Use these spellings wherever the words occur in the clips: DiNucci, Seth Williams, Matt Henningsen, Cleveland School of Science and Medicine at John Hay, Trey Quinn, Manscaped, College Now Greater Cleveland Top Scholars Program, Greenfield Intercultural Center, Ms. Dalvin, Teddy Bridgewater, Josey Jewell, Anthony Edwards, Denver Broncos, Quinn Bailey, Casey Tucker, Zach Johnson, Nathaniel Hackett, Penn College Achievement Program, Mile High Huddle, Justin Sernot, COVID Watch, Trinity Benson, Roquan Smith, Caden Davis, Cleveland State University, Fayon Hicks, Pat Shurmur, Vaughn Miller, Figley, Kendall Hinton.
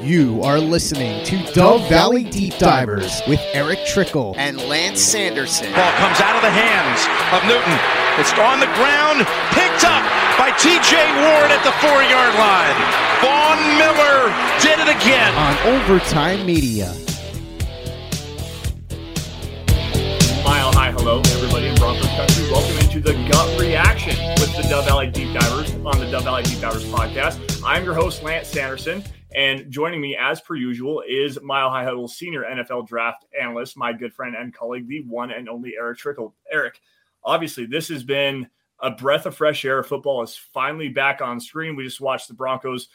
You are listening to Dove Valley Deep Divers with Eric Trickle and Lance Sanderson. Ball comes out of the hands of Newton. It's on the ground, picked up by TJ Ward at the 4-yard line. Vaughn Miller did it again. On Overtime Media. Mile High Hello, everybody in Broncos country. Welcome into the Gut Reaction with the Dove Valley Deep Divers on the Dove Valley Deep Divers podcast. I'm your host, Lance Sanderson, and joining me, as per usual, is Mile High Huddle senior NFL draft analyst, my good friend and colleague, the one and only Eric Trickle. Eric, obviously, this has been a breath of fresh air. Football is finally back on screen. We just watched the Broncos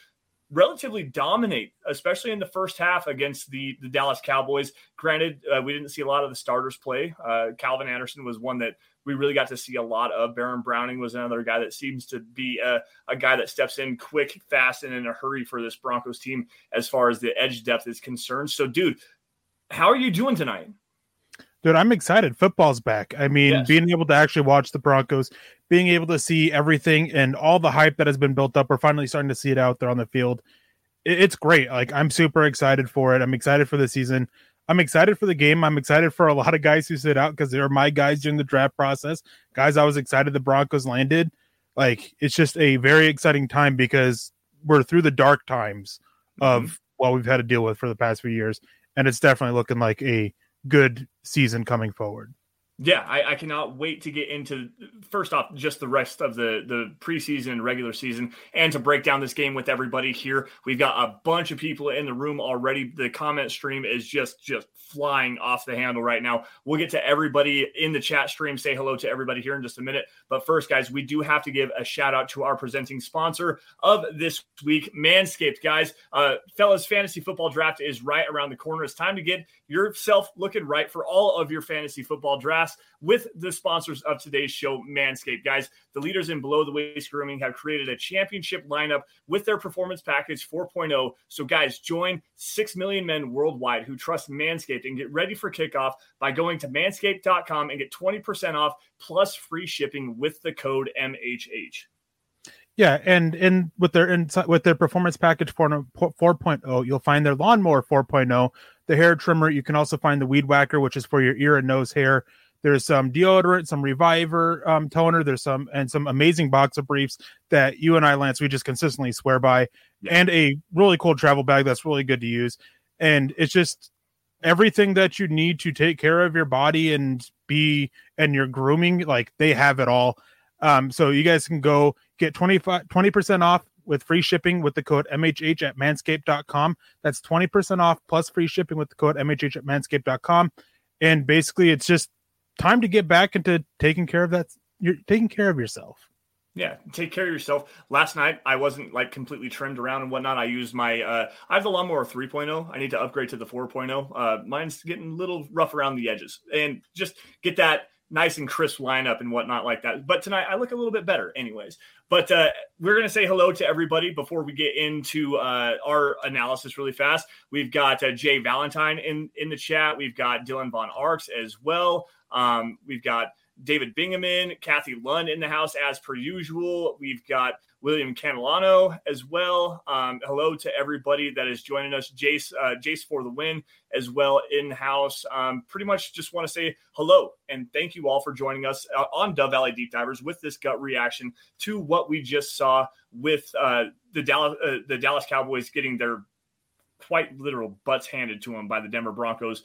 relatively dominate, especially in the first half against the Dallas Cowboys. Granted, we didn't see a lot of the starters play. Calvin Anderson was one that we really got to see a lot of. Baron Browning was another guy that seems to be a guy that steps in quick, fast, and in a hurry for this Broncos team as far as the edge depth is concerned. So, dude, how are you doing tonight? Dude, I'm excited. Football's back. I mean, yes. Being able to actually watch the Broncos, being able to see everything and all the hype that has been built up, we're finally starting to see it out there on the field. It's great. Like, I'm super excited for it. I'm excited for the season. I'm excited for the game. I'm excited for a lot of guys who sit out because they were my guys during the draft process. Guys, I was excited the Broncos landed. Like, it's just a very exciting time because we're through the dark times of what we've had to deal with for the past few years, and it's definitely looking like a good season coming forward. Yeah, I cannot wait to get into, first off, just the rest of the preseason and regular season, and to break down this game with everybody here. We've got a bunch of people in the room already. The comment stream is just flying off the handle right now. We'll get to everybody in the chat stream. Say hello to everybody here in just a minute. But first, guys, we do have to give a shout out to our presenting sponsor of this week, Manscaped. Guys, fellas, fantasy football draft is right around the corner. It's time to get yourself looking right for all of your fantasy football drafts with the sponsors of today's show, Manscaped. Guys, the leaders in below-the-waist grooming have created a championship lineup with their Performance Package 4.0. So, guys, join 6 million men worldwide who trust Manscaped and get ready for kickoff by going to manscaped.com and get 20% off plus free shipping with the code MHH. Yeah, and with their Performance Package 4.0, you'll find their Lawnmower 4.0, the hair trimmer. You can also find the Weed Whacker, which is for your ear and nose hair. There's some deodorant, some Reviver toner. There's some amazing boxer briefs that you and I, Lance, we just consistently swear by, and a really cool travel bag that's really good to use. And it's just everything that you need to take care of your body and your grooming. Like, they have it all. So you guys can go get 20% off with free shipping with the code MHH at manscaped.com. That's 20% off plus free shipping with the code MHH at manscaped.com. And basically, it's just time to get back into taking care of that. You're taking care of yourself. Yeah, take care of yourself. Last night, I wasn't like completely trimmed around and whatnot. I used I have the Lawnmower 3.0. I need to upgrade to the 4.0. Mine's getting a little rough around the edges, and just get that nice and crisp lineup and whatnot like that. But tonight, I look a little bit better anyways. But we're going to say hello to everybody before we get into our analysis really fast. We've got Jay Valentine in the chat. We've got Dylan Von Arks as well. We've got David Bingaman, Kathy Lund in the house as per usual. We've got William Canelano as well. Hello to everybody that is joining us. Jace for the win as well in house. Pretty much just want to say hello and thank you all for joining us on Dove Valley Deep Divers with this gut reaction to what we just saw with the Dallas Cowboys getting their quite literal butts handed to him by the Denver Broncos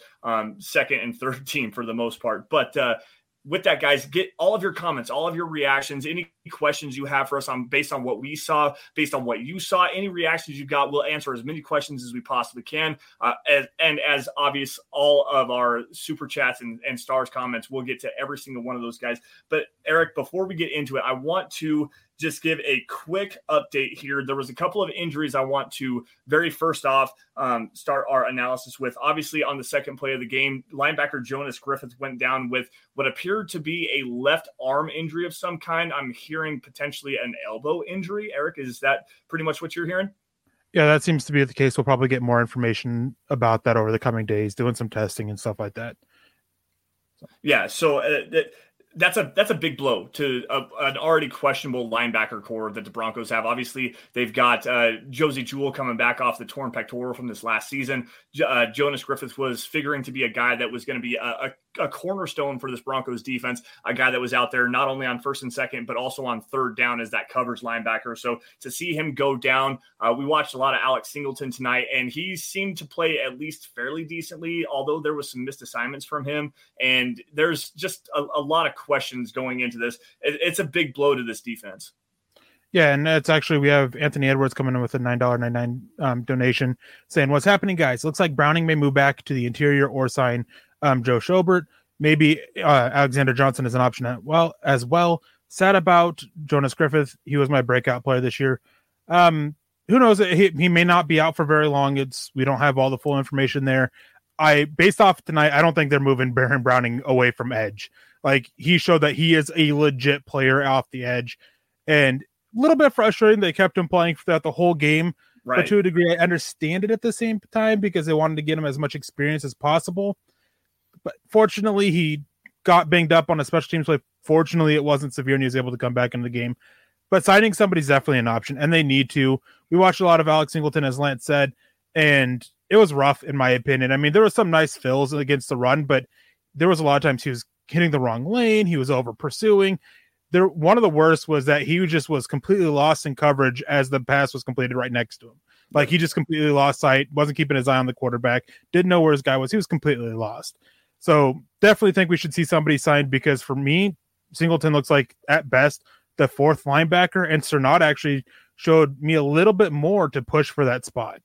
second and third team for the most part. But with that, guys, get all of your comments, all of your reactions, any questions you have for us on based on what we saw, based on what you saw, any reactions you got. We'll answer as many questions as we possibly can. As obvious, all of our super chats and stars comments, we'll get to every single one of those guys. But Eric, before we get into it, I want to just give a quick update here. There was a couple of injuries I want to very first off start our analysis with. Obviously, on the second play of the game, linebacker Jonas Griffith went down with what appeared to be a left arm injury of some kind. I'm hearing potentially an elbow injury. Eric, is that pretty much what you're hearing? Yeah, that seems to be the case. We'll probably get more information about that over the coming days, doing some testing and stuff like that. Yeah, so that's a big blow to an already questionable linebacker core that the Broncos have. Obviously, they've got Josey Jewell coming back off the torn pectoral from this last season. Jonas Griffith was figuring to be a guy that was going to be a cornerstone for this Broncos defense, a guy that was out there not only on first and second, but also on third down as that covers linebacker. So to see him go down, we watched a lot of Alex Singleton tonight, and he seemed to play at least fairly decently, although there was some missed assignments from him. And there's just a lot of questions going into this. It's a big blow to this defense. Yeah, and that's actually, we have Anthony Edwards coming in with a $9.99 donation saying, "What's happening, guys? Looks like Browning may move back to the interior or sign Joe Schobert. Maybe Alexander Johnson is an option as well. Sad about Jonas Griffith. He was my breakout player this year. Who knows? He may not be out for very long. We don't have all the full information there. Based off tonight, I don't think they're moving Baron Browning away from edge. Like, he showed that he is a legit player off the edge, and a little bit frustrating they kept him playing throughout the whole game. Right. But to a degree, I understand it at the same time because they wanted to get him as much experience as possible. But fortunately, he got banged up on a special teams play. Fortunately, it wasn't severe, and he was able to come back into the game. But signing somebody's definitely an option, and they need to. We watched a lot of Alex Singleton, as Lance said, and it was rough, in my opinion. I mean, there were some nice fills against the run, but there was a lot of times he was hitting the wrong lane. He was over pursuing. One of the worst was that he just was completely lost in coverage as the pass was completed right next to him. Like, he just completely lost sight, wasn't keeping his eye on the quarterback, didn't know where his guy was. He was completely lost. So definitely think we should see somebody signed, because for me, Singleton looks like, at best, the fourth linebacker, and Sernot actually showed me a little bit more to push for that spot.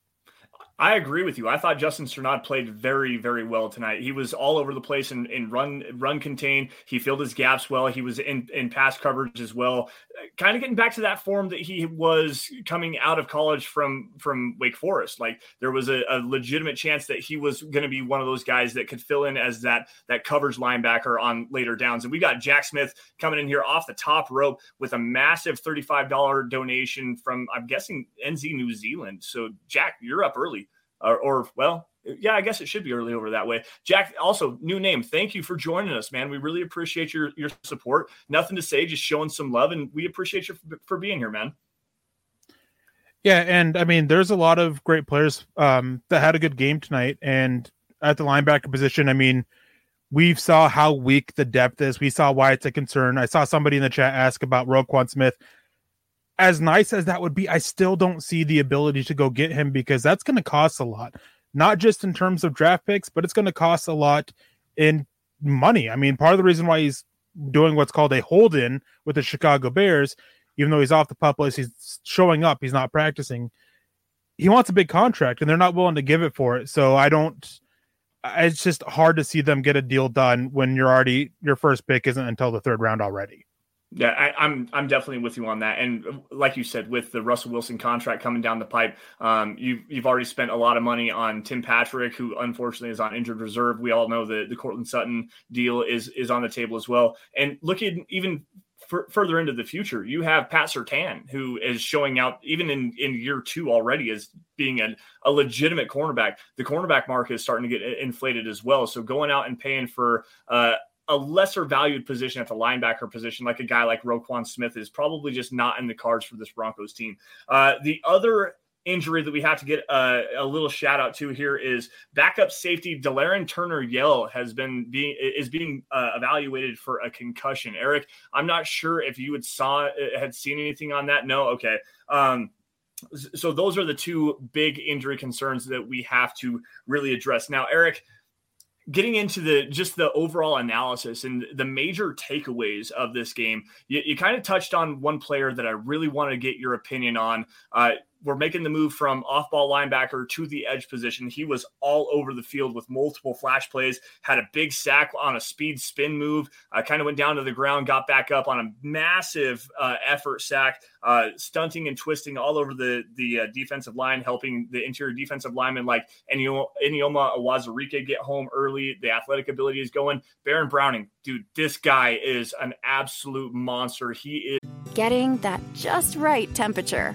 I agree with you. I thought Justin Sernot played very, very well tonight. He was all over the place in run contain. He filled his gaps well. He was in pass coverage as well. Kind of getting back to that form that he was coming out of college from Wake Forest. Like, there was a legitimate chance that he was going to be one of those guys that could fill in as that coverage linebacker on later downs. And we got Jack Smith coming in here off the top rope with a massive $35 donation from, I'm guessing, NZ New Zealand. So, Jack, you're up early. Yeah, I guess it should be early over that way. Jack, also new name. Thank you for joining us, man. We really appreciate your support. Nothing to say, just showing some love, and we appreciate you for being here, man. Yeah, and I mean, there's a lot of great players that had a good game tonight, and at the linebacker position, I mean, we saw how weak the depth is. We saw why it's a concern. I saw somebody in the chat ask about Roquan Smith. As nice as that would be, I still don't see the ability to go get him, because that's going to cost a lot, not just in terms of draft picks, but it's going to cost a lot in money. I mean, part of the reason why he's doing what's called a hold-in with the Chicago Bears, even though he's off the pup list, he's showing up, he's not practicing. He wants a big contract, and they're not willing to give it for it. So it's just hard to see them get a deal done when your first pick isn't until the third round already. Yeah, I'm definitely with you on that. And like you said, with the Russell Wilson contract coming down the pipe, you've already spent a lot of money on Tim Patrick, who unfortunately is on injured reserve. We all know the Cortland Sutton deal is on the table as well. And looking even further into the future, you have Pat Surtain, who is showing out even in year two already as being a legitimate cornerback. The cornerback market is starting to get inflated as well. So going out and paying for a lesser valued position at the linebacker position, like a guy like Roquan Smith, is probably just not in the cards for this Broncos team. The other injury that we have to get a little shout out to here is backup safety Delaren Turner-Yell is being evaluated for a concussion. Eric, I'm not sure if you had seen anything on that. No. Okay. So those are the two big injury concerns that we have to really address. Now, Eric, getting into the overall analysis and the major takeaways of this game, you kind of touched on one player that I really want to get your opinion on. We're making the move from off-ball linebacker to the edge position. He was all over the field with multiple flash plays, had a big sack on a speed spin move, kind of went down to the ground, got back up on a massive effort sack, stunting and twisting all over the defensive line, helping the interior defensive lineman like Enioma Awazarike get home early. The athletic ability is going. Baron Browning, dude, this guy is an absolute monster. He is getting that just right temperature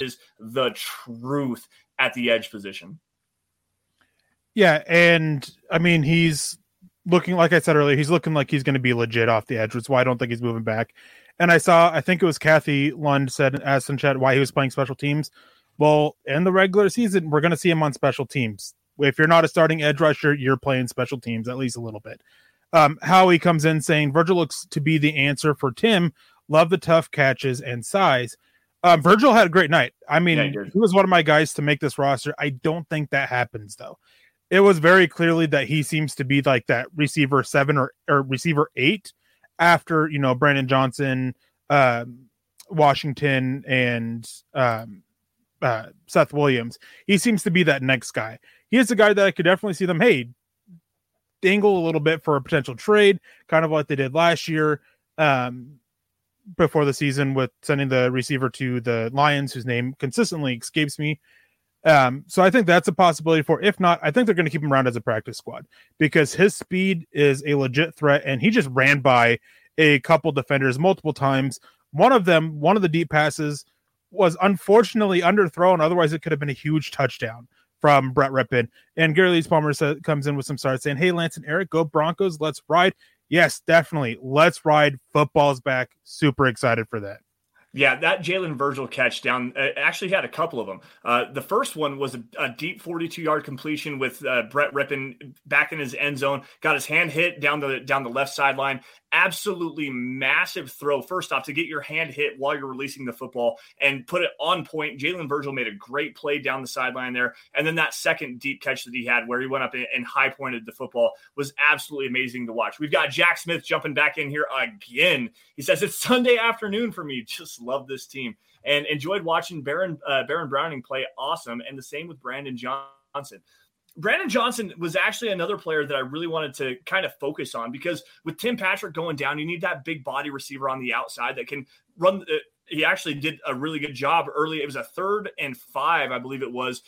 Is the truth at the edge position. Yeah, and I mean, he's looking, like I said earlier, he's looking like he's going to be legit off the edge, which is why I don't think he's moving back. And I think it was Kathy Lund said, asked in chat why he was playing special teams. Well, in the regular season, we're going to see him on special teams. If you're not a starting edge rusher, you're playing special teams at least a little bit. Howie comes in saying, Virgil looks to be the answer for Tim. Love the tough catches and size. Virgil had a great night. I mean, he was one of my guys to make this roster. I don't think that happens, though. It was very clearly that he seems to be like that receiver 7 or receiver 8 after, Brandon Johnson, Washington, and Seth Williams. He seems to be that next guy. He is a guy that I could definitely see them, dangle a little bit for a potential trade, kind of like they did last year. Before the season with sending the receiver to the Lions, whose name consistently escapes me. So I think that's a possibility for, if not, I think they're going to keep him around as a practice squad because his speed is a legit threat. And he just ran by a couple defenders multiple times. One of the deep passes was unfortunately underthrown. Otherwise it could have been a huge touchdown from Brett Rippon. And Gary Lees Palmer comes in with some starts saying, hey, Lance and Eric, go Broncos. Let's ride. Yes, definitely. Let's ride. Football's back. Super excited for that. Yeah, that Jalen Virgil catch down actually had a couple of them. The first one was a deep 42-yard completion with Brett Rippon back in his end zone. Got his hand hit down the left sideline. Absolutely massive throw. First off, to get your hand hit while you're releasing the football and put it on point. Jalen Virgil made a great play down the sideline there. And then that second deep catch that he had where he went up and high-pointed the football was absolutely amazing to watch. We've got Jack Smith jumping back in here again. He says, it's Sunday afternoon for me. Just love this team and enjoyed watching Baron Browning play awesome. And the same with Brandon Johnson. Brandon Johnson was actually another player that I really wanted to kind of focus on because with Tim Patrick going down, you need that big body receiver on the outside that can run. He actually did a really good job early. It was a 3rd and 5, I believe it was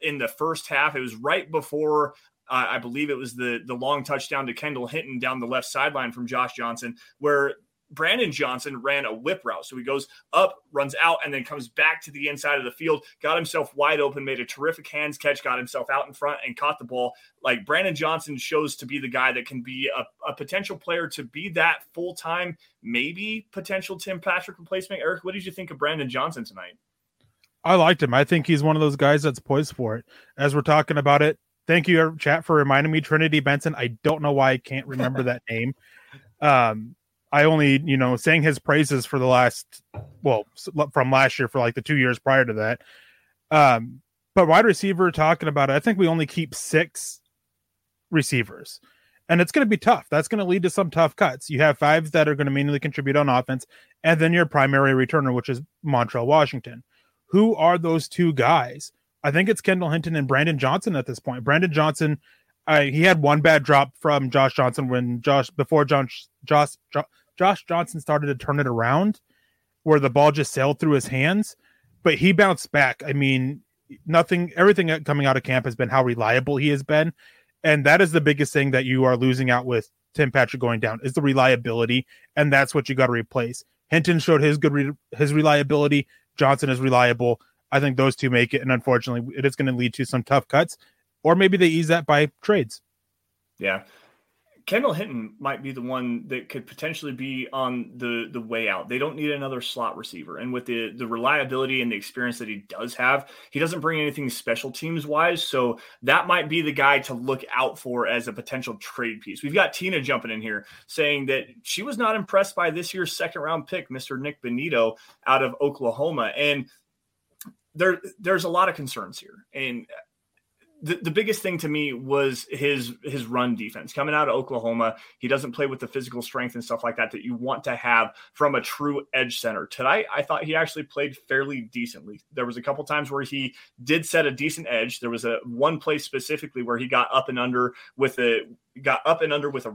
in the first half. It was right before I believe it was the long touchdown to Kendall Hinton down the left sideline from Josh Johnson where Brandon Johnson ran a whip route. So he goes up, runs out, and then comes back to the inside of the field, got himself wide open, made a terrific hands catch, got himself out in front and caught the ball. Like Brandon Johnson shows to be the guy that can be a potential player to be that full-time, maybe potential Tim Patrick replacement. Eric, what did you think of Brandon Johnson tonight? I liked him. I think he's one of those guys that's poised for it. As we're talking about it, thank you, chat, for reminding me. Trinity Benson. I don't know why I can't remember that name. I only, sang his praises for the from last year for like the 2 years prior to that. But wide receiver talking about it, I think we only keep 6 receivers and it's going to be tough. That's going to lead to some tough cuts. You have 5 that are going to mainly contribute on offense and then your primary returner, which is Montrell Washington. Who are those 2 guys I think it's Kendall Hinton and Brandon Johnson at this point. Brandon Johnson, he had one bad drop from Josh Johnson when Josh Johnson started to turn it around, where the ball just sailed through his hands, but he bounced back. I mean, everything coming out of camp has been how reliable he has been. And that is the biggest thing that you are losing out with Tim Patrick going down, is the reliability. And that's what you got to replace. Hinton showed his his reliability. Johnson is reliable. I think those two make it. And unfortunately, it is going to lead to some tough cuts, or maybe they ease that by trades. Yeah. Kendall Hinton might be the one that could potentially be on the way out. They don't need another slot receiver. And with the reliability and the experience that he does have, he doesn't bring anything special teams wise. So that might be the guy to look out for as a potential trade piece. We've got Tina jumping in here saying that she was not impressed by this year's second round pick, Mr. Nik Bonitto out of Oklahoma. And there's a lot of concerns here. And the biggest thing to me was his run defense coming out of Oklahoma. He doesn't play with the physical strength and stuff like that you want to have from a true edge center. Tonight, I thought he actually played fairly decently. There was a couple times where he did set a decent edge. There was one play specifically where he got up and under with a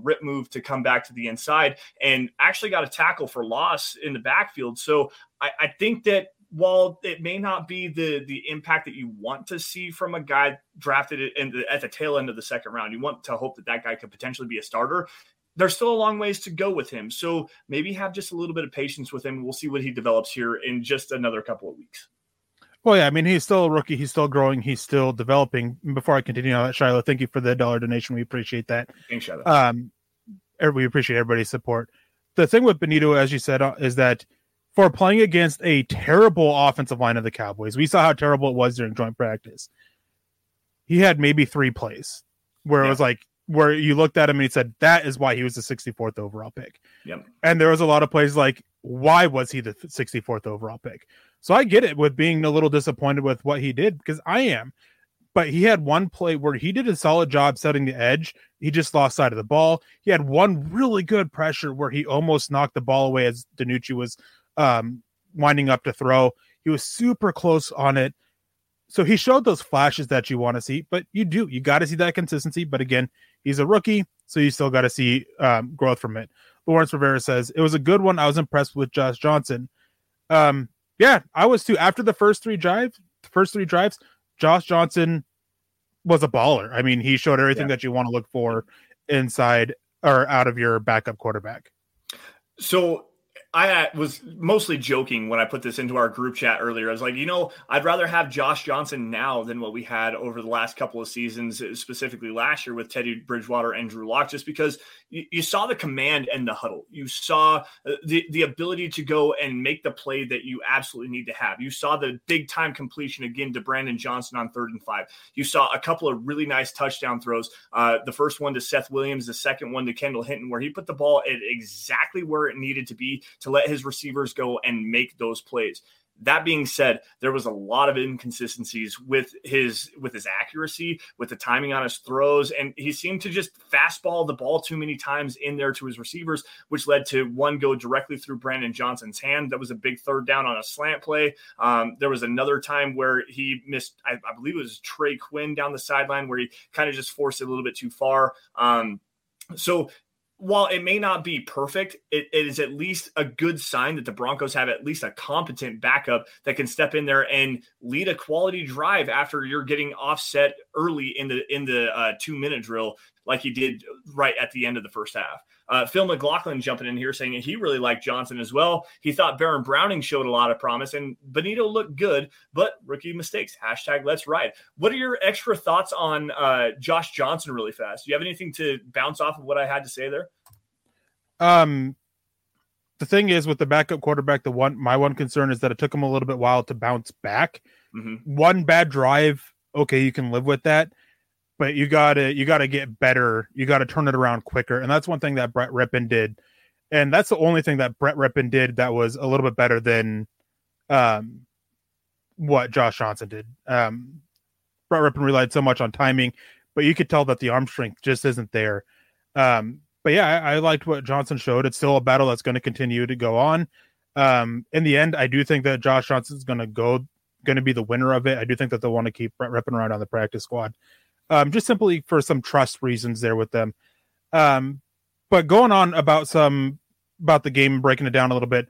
rip move to come back to the inside and actually got a tackle for loss in the backfield. So I think that, while it may not be the impact that you want to see from a guy drafted at the tail end of the second round, you want to hope that guy could potentially be a starter. There's still a long ways to go with him. So maybe have just a little bit of patience with him. We'll see what he develops here in just another couple of weeks. Well, yeah, I mean, he's still a rookie. He's still growing. He's still developing. And before I continue on that, Shiloh, thank you for the $1 donation. We appreciate that. Thanks, Shiloh. We appreciate everybody's support. The thing with Bonitto, as you said, is that for playing against a terrible offensive line of the Cowboys, we saw how terrible it was during joint practice. He had maybe three plays where it was like, where you looked at him and he said, that is why he was the 64th overall pick. Yep. And there was a lot of plays like, why was he the 64th overall pick? So I get it with being a little disappointed with what he did, because I am, but he had one play where he did a solid job setting the edge. He just lost sight of the ball. He had one really good pressure where he almost knocked the ball away as DiNucci was winding up to throw. He was super close on it. So he showed those flashes that you want to see, but you got to see that consistency. But again, he's a rookie, so you still got to see growth from it. Lawrence Rivera says, it was a good one. I was impressed with Josh Johnson. Yeah, I was too. After the first three drives, Josh Johnson was a baller. I mean, he showed everything that you want to look for inside or out of your backup quarterback. So I was mostly joking when I put this into our group chat earlier. I was like, I'd rather have Josh Johnson now than what we had over the last couple of seasons, specifically last year with Teddy Bridgewater and Drew Lock, just because you saw the command and the huddle. You saw the ability to go and make the play that you absolutely need to have. You saw the big time completion again to Brandon Johnson on 3rd and 5. You saw a couple of really nice touchdown throws. The first one to Seth Williams, the second one to Kendall Hinton, where he put the ball at exactly where it needed to be to let his receivers go and make those plays. That being said, there was a lot of inconsistencies with his accuracy, with the timing on his throws, and he seemed to just fastball the ball too many times in there to his receivers, which led to one go directly through Brandon Johnson's hand. That was a big 3rd down on a slant play. There was another time where he missed, I believe it was Trey Quinn down the sideline, where he kind of just forced it a little bit too far. So while it may not be perfect, it is at least a good sign that the Broncos have at least a competent backup that can step in there and lead a quality drive after you're getting offset early in the 2-minute drill, like he did right at the end of the first half. Phil McLaughlin jumping in here saying he really liked Johnson as well. He thought Baron Browning showed a lot of promise, and Bonitto looked good, but rookie mistakes. # let's ride. What are your extra thoughts on Josh Johnson really fast? Do you have anything to bounce off of what I had to say there? The thing is with the backup quarterback, my one concern is that it took him a little bit while to bounce back. Mm-hmm. One bad drive, okay, you can live with that. But you gotta get better. You gotta turn it around quicker, and that's one thing that Brett Rippon did, and that's the only thing that Brett Rippon did that was a little bit better than what Josh Johnson did. Brett Rippon relied so much on timing, but you could tell that the arm strength just isn't there. But yeah, I liked what Johnson showed. It's still a battle that's going to continue to go on. In the end, I do think that Josh Johnson is going to go going to be the winner of it. I do think that they'll want to keep repping around on the practice squad, just simply for some trust reasons there with them. But going on about the game, breaking it down a little bit,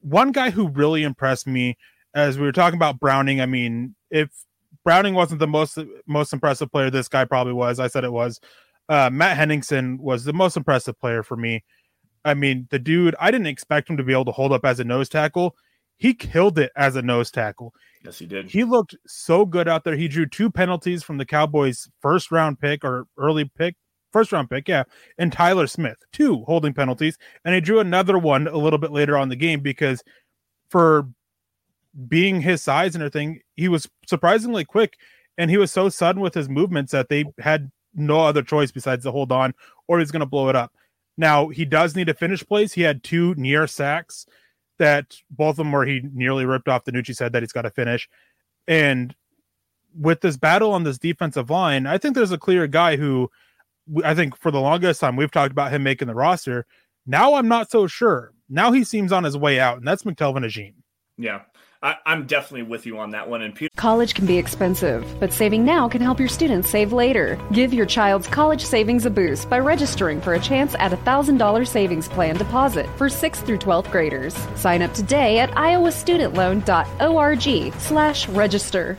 one guy who really impressed me as we were talking about Browning. I mean, if Browning wasn't the most impressive player, this guy probably was. I said it was. Matt Henningsen was the most impressive player for me. I mean, the dude, I didn't expect him to be able to hold up as a nose tackle. He killed it as a nose tackle. Yes, he did. He looked so good out there. He drew two penalties from the Cowboys' first round pick. Yeah. And Tyler Smith, two holding penalties. And he drew another one a little bit later on in the game because for being his size and everything, he was surprisingly quick. And he was so sudden with his movements that they had no other choice besides to hold on or he's going to blow it up. Now, he does need to finish plays. He had two near sacks that both of them where he nearly ripped off the Nucci's head that he's got to finish. And with this battle on this defensive line, I think there's a clear guy who I think for the longest time we've talked about him making the roster. Now I'm not so sure. Now he seems on his way out, and that's McTelvin Agim. Yeah. I'm definitely with you on that one. And college can be expensive, but saving now can help your students save later. Give your child's college savings a boost by registering for a chance at a $1,000 savings plan deposit for 6th through 12th graders. Sign up today at iowastudentloan.org/register.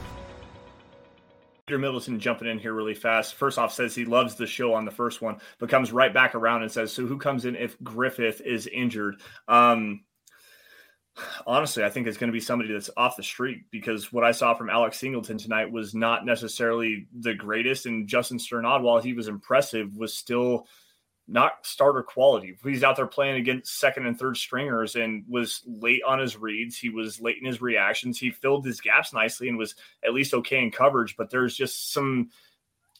Middleton jumping in here really fast. First off, says he loves the show on the first one, but comes right back around and says, so who comes in if Griffith is injured? Honestly, I think it's going to be somebody that's off the street because what I saw from Alex Singleton tonight was not necessarily the greatest. And Justin Sternad, while he was impressive, was still not starter quality. He's out there playing against second and third stringers and was late on his reads. He was late in his reactions. He filled his gaps nicely and was at least okay in coverage, but there's just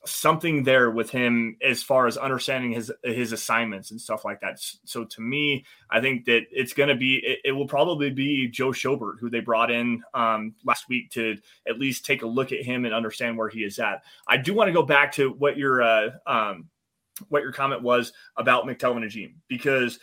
something there with him as far as understanding his assignments and stuff like that. So to me, I think that it's going to be, it will probably be Joe Schobert, who they brought in last week to at least take a look at him and understand where he is at. I do want to go back to what your comment was about McTelvin Agim, because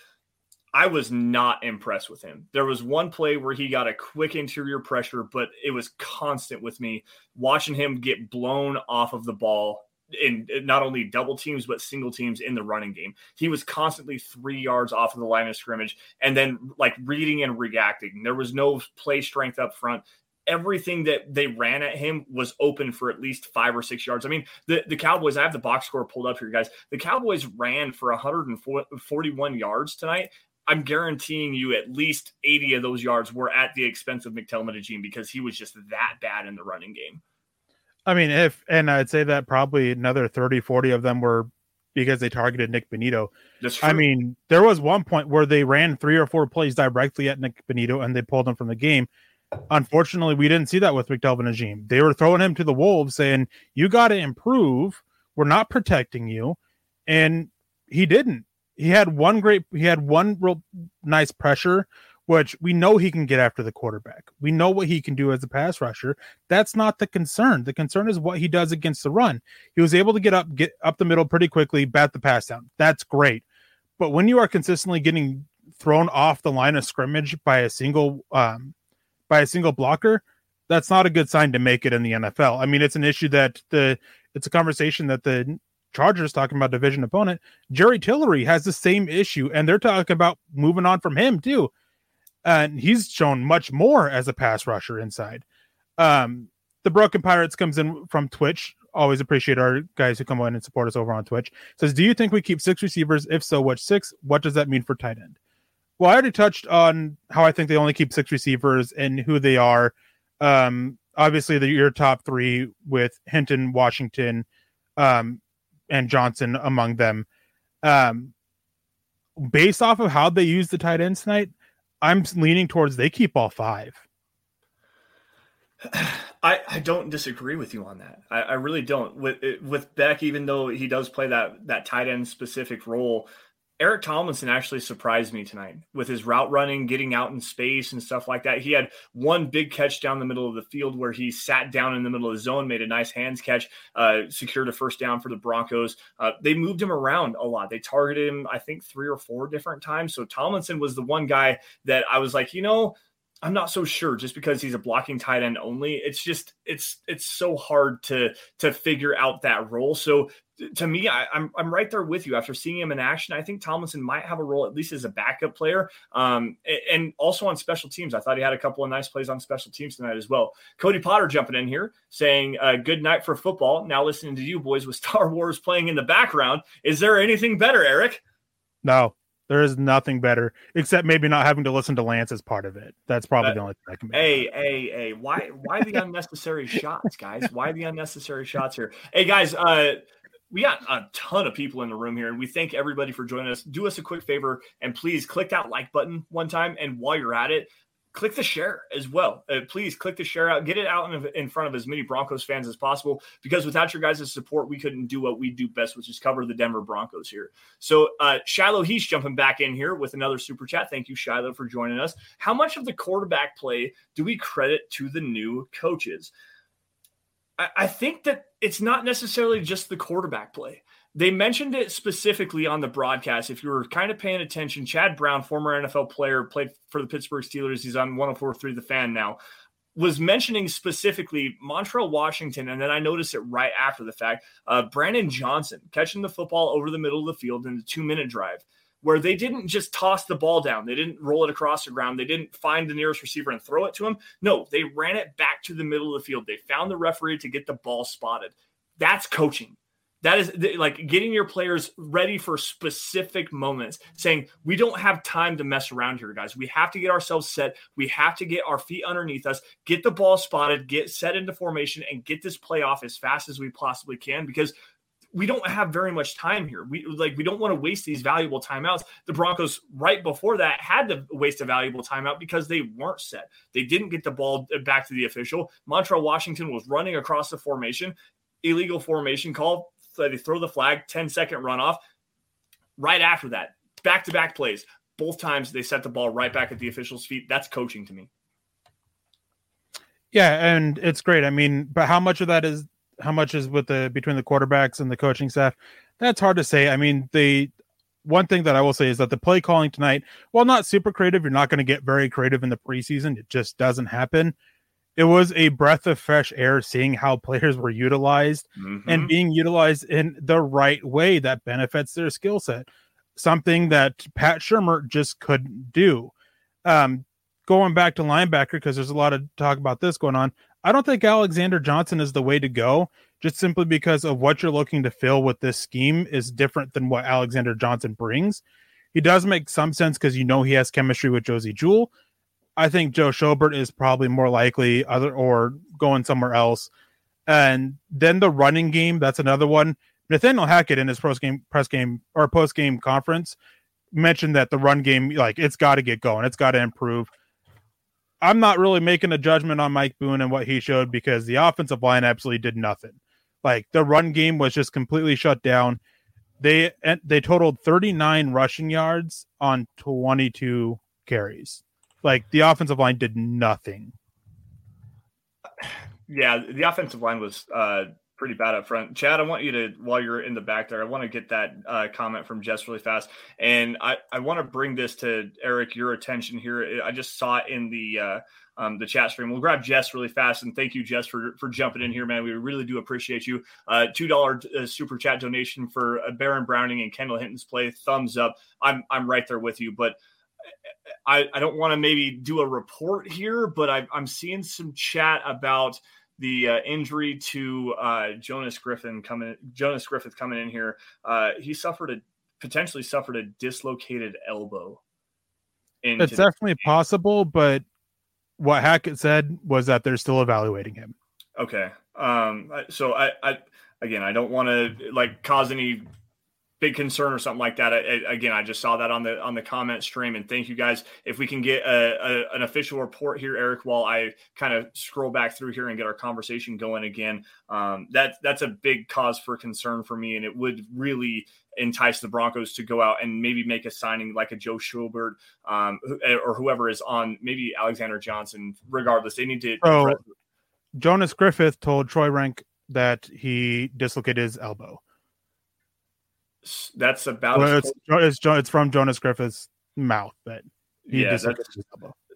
I was not impressed with him. There was one play where he got a quick interior pressure, but it was constant with me watching him get blown off of the ball in not only double teams, but single teams in the running game. He was constantly 3 yards off of the line of scrimmage and then like reading and reacting. There was no play strength up front. Everything that they ran at him was open for at least 5 or 6 yards. I mean, the Cowboys, I have the box score pulled up here, guys. The Cowboys ran for 141 yards tonight. I'm guaranteeing you at least 80 of those yards were at the expense of McTelvin Agim because he was just that bad in the running game. I mean, and I'd say that probably another 30, 40 of them were because they targeted Nik Bonitto. I mean, there was one point where they ran 3 or 4 plays directly at Nik Bonitto and they pulled him from the game. Unfortunately, we didn't see that with McTelvin Agim. They were throwing him to the wolves, saying, you got to improve. We're not protecting you. And he didn't. He had one real nice pressure, which we know he can get after the quarterback. We know what he can do as a pass rusher. That's not the concern. The concern is what he does against the run. He was able to get up the middle pretty quickly, bat the pass down. That's great. But when you are consistently getting thrown off the line of scrimmage by a single blocker, that's not a good sign to make it in the NFL. I mean, it's an issue that it's a conversation that the Chargers talking about division opponent, Jerry Tillery has the same issue. And they're talking about moving on from him too. And he's shown much more as a pass rusher inside. The Broken Pirates comes in from Twitch. Always appreciate our guys who come in and support us over on Twitch. Says, do you think we keep 6 receivers? If so, which 6? What does that mean for tight end? Well, I already touched on how I think they only keep 6 receivers and who they are. Obviously, your top 3 with Hinton, Washington, and Johnson among them. Based off of how they use the tight ends tonight, I'm leaning towards they keep all 5. I don't disagree with you on that. I really don't. With Beck, even though he does play that tight end specific role, Eric Tomlinson actually surprised me tonight with his route running, getting out in space and stuff like that. He had one big catch down the middle of the field where he sat down in the middle of the zone, made a nice hands catch, secured a first down for the Broncos. They moved him around a lot. They targeted him, I think, 3 or 4 different times. So Tomlinson was the one guy that I was like, I'm not so sure just because he's a blocking tight end only. It's just, it's so hard to figure out that role. So to me, I'm right there with you. After seeing him in action, I think Tomlinson might have a role, at least as a backup player. And also on special teams, I thought he had a couple of nice plays on special teams tonight as well. Cody Potter jumping in here saying, good night for football. Now listening to you boys with Star Wars playing in the background. Is there anything better, Eric? No. There is nothing better, except maybe not having to listen to Lance as part of it. That's probably the only thing I can make. Hey, why the unnecessary shots, guys? Why the unnecessary shots here? Hey, guys, we got a ton of people in the room here, and we thank everybody for joining us. Do us a quick favor, and please click that like button one time, and while you're at it, click the share as well. Please click the share out. Get it out in front of as many Broncos fans as possible, because without your guys' support, we couldn't do what we do best, which is cover the Denver Broncos here. So Shiloh, he's jumping back in here with another super chat. Thank you, Shiloh, for joining us. How much of the quarterback play do we credit to the new coaches? I think that it's not necessarily just the quarterback play. They mentioned it specifically on the broadcast. If you were kind of paying attention, Chad Brown, former NFL player, played for the Pittsburgh Steelers. He's on 104.3 The Fan now. Was mentioning specifically Montrell Washington, and then I noticed it right after the fact, Brandon Johnson catching the football over the middle of the field in the 2-minute drive, where they didn't just toss the ball down. They didn't roll it across the ground. They didn't find the nearest receiver and throw it to him. No, they ran it back to the middle of the field. They found the referee to get the ball spotted. That's coaching. That is like getting your players ready for specific moments, saying we don't have time to mess around here, guys. We have to get ourselves set. We have to get our feet underneath us, get the ball spotted, get set into formation, and get this play off as fast as we possibly can, because we don't have very much time here. We don't want to waste these valuable timeouts. The Broncos right before that had to waste a valuable timeout because they weren't set. They didn't get the ball back to the official. Montrell Washington was running across the formation, illegal formation call. They throw the flag, 10-second runoff. Right after that, back-to-back plays. Both times they set the ball right back at the official's feet. That's coaching to me. Yeah, and it's great. I mean, but how much is between the quarterbacks and the coaching staff? That's hard to say. I mean, the one thing that I will say is that the play calling tonight, while not super creative, you're not going to get very creative in the preseason. It just doesn't happen. It was a breath of fresh air seeing how players were utilized and being utilized in the right way that benefits their skill set, something that Pat Shurmur just couldn't do. Going back to linebacker, because there's a lot of talk about this going on, I don't think Alexander Johnson is the way to go, just simply because of what you're looking to fill with this scheme is different than what Alexander Johnson brings. He does make some sense because he has chemistry with Josey Jewell. I think Joe Schobert is probably more likely or going somewhere else. And then the running game, that's another one. Nathaniel Hackett in his post-game conference mentioned that the run game, it's got to get going. It's got to improve. I'm not really making a judgment on Mike Boone and what he showed, because the offensive line absolutely did nothing. The run game was just completely shut down. They totaled 39 rushing yards on 22 carries. The offensive line did nothing. Yeah, the offensive line was pretty bad up front. Chad, I want you to, while you're in the back there, I want to get that comment from Jess really fast. And I want to bring this to, Eric, your attention here. I just saw it in the chat stream. We'll grab Jess really fast, and thank you, Jess, for jumping in here, man. We really do appreciate you. $2 super chat donation for Baron Browning and Kendall Hinton's play. Thumbs up. I'm right there with you, but I don't want to maybe do a report here, but I'm seeing some chat about the injury to Jonas Griffith coming in here. He potentially suffered a dislocated elbow. It's definitely possible, but what Hackett said was that they're still evaluating him. Okay. So I don't want to cause any big concern or something like that. Again, I just saw that on the comment stream, and thank you guys. If we can get an official report here, Eric, while I kind of scroll back through here and get our conversation going again, that's a big cause for concern for me, and it would really entice the Broncos to go out and maybe make a signing like a Joe Schobert or whoever is on, maybe Alexander Johnson. Regardless, they need to. Oh, Jonas Griffith told Troy Rank that he dislocated his elbow. That's about it's from Jonas Griffith's mouth, but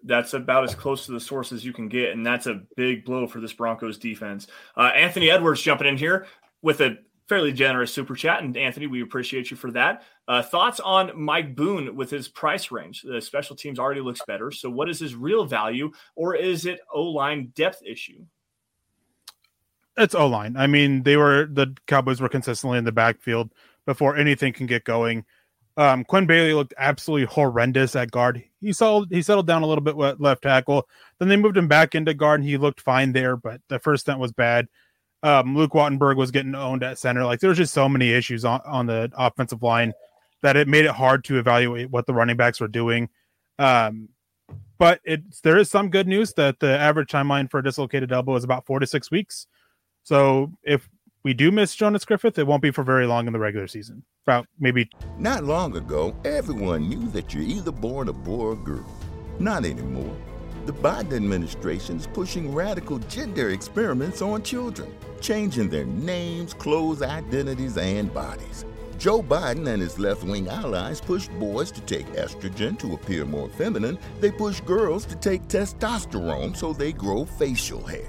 that's about as close to the source as you can get, and that's a big blow for this Broncos defense. Anthony Edwards jumping in here with a fairly generous super chat, and Anthony, we appreciate you for that. Thoughts on Mike Boone with his price range? The special teams already looks better, so what is his real value, or is it O-line depth issue? It's O-line. I mean, the Cowboys were consistently in the backfield before anything can get going. Quinn Bailey looked absolutely horrendous at guard. He settled down a little bit with left tackle. Then they moved him back into guard, and he looked fine there, but the first stint was bad. Luke Wattenberg was getting owned at center. Like, there's just so many issues on the offensive line that it made it hard to evaluate what the running backs were doing. But there is some good news that the average timeline for a dislocated elbow is about 4 to 6 weeks. So if we do miss Jonas Griffith, it won't be for very long in the regular season. About maybe. Not long ago, everyone knew that you're either born a boy or a girl. Not anymore. The Biden administration is pushing radical gender experiments on children, changing their names, clothes, identities, and bodies. Joe Biden and his left-wing allies push boys to take estrogen to appear more feminine. They push girls to take testosterone so they grow facial hair.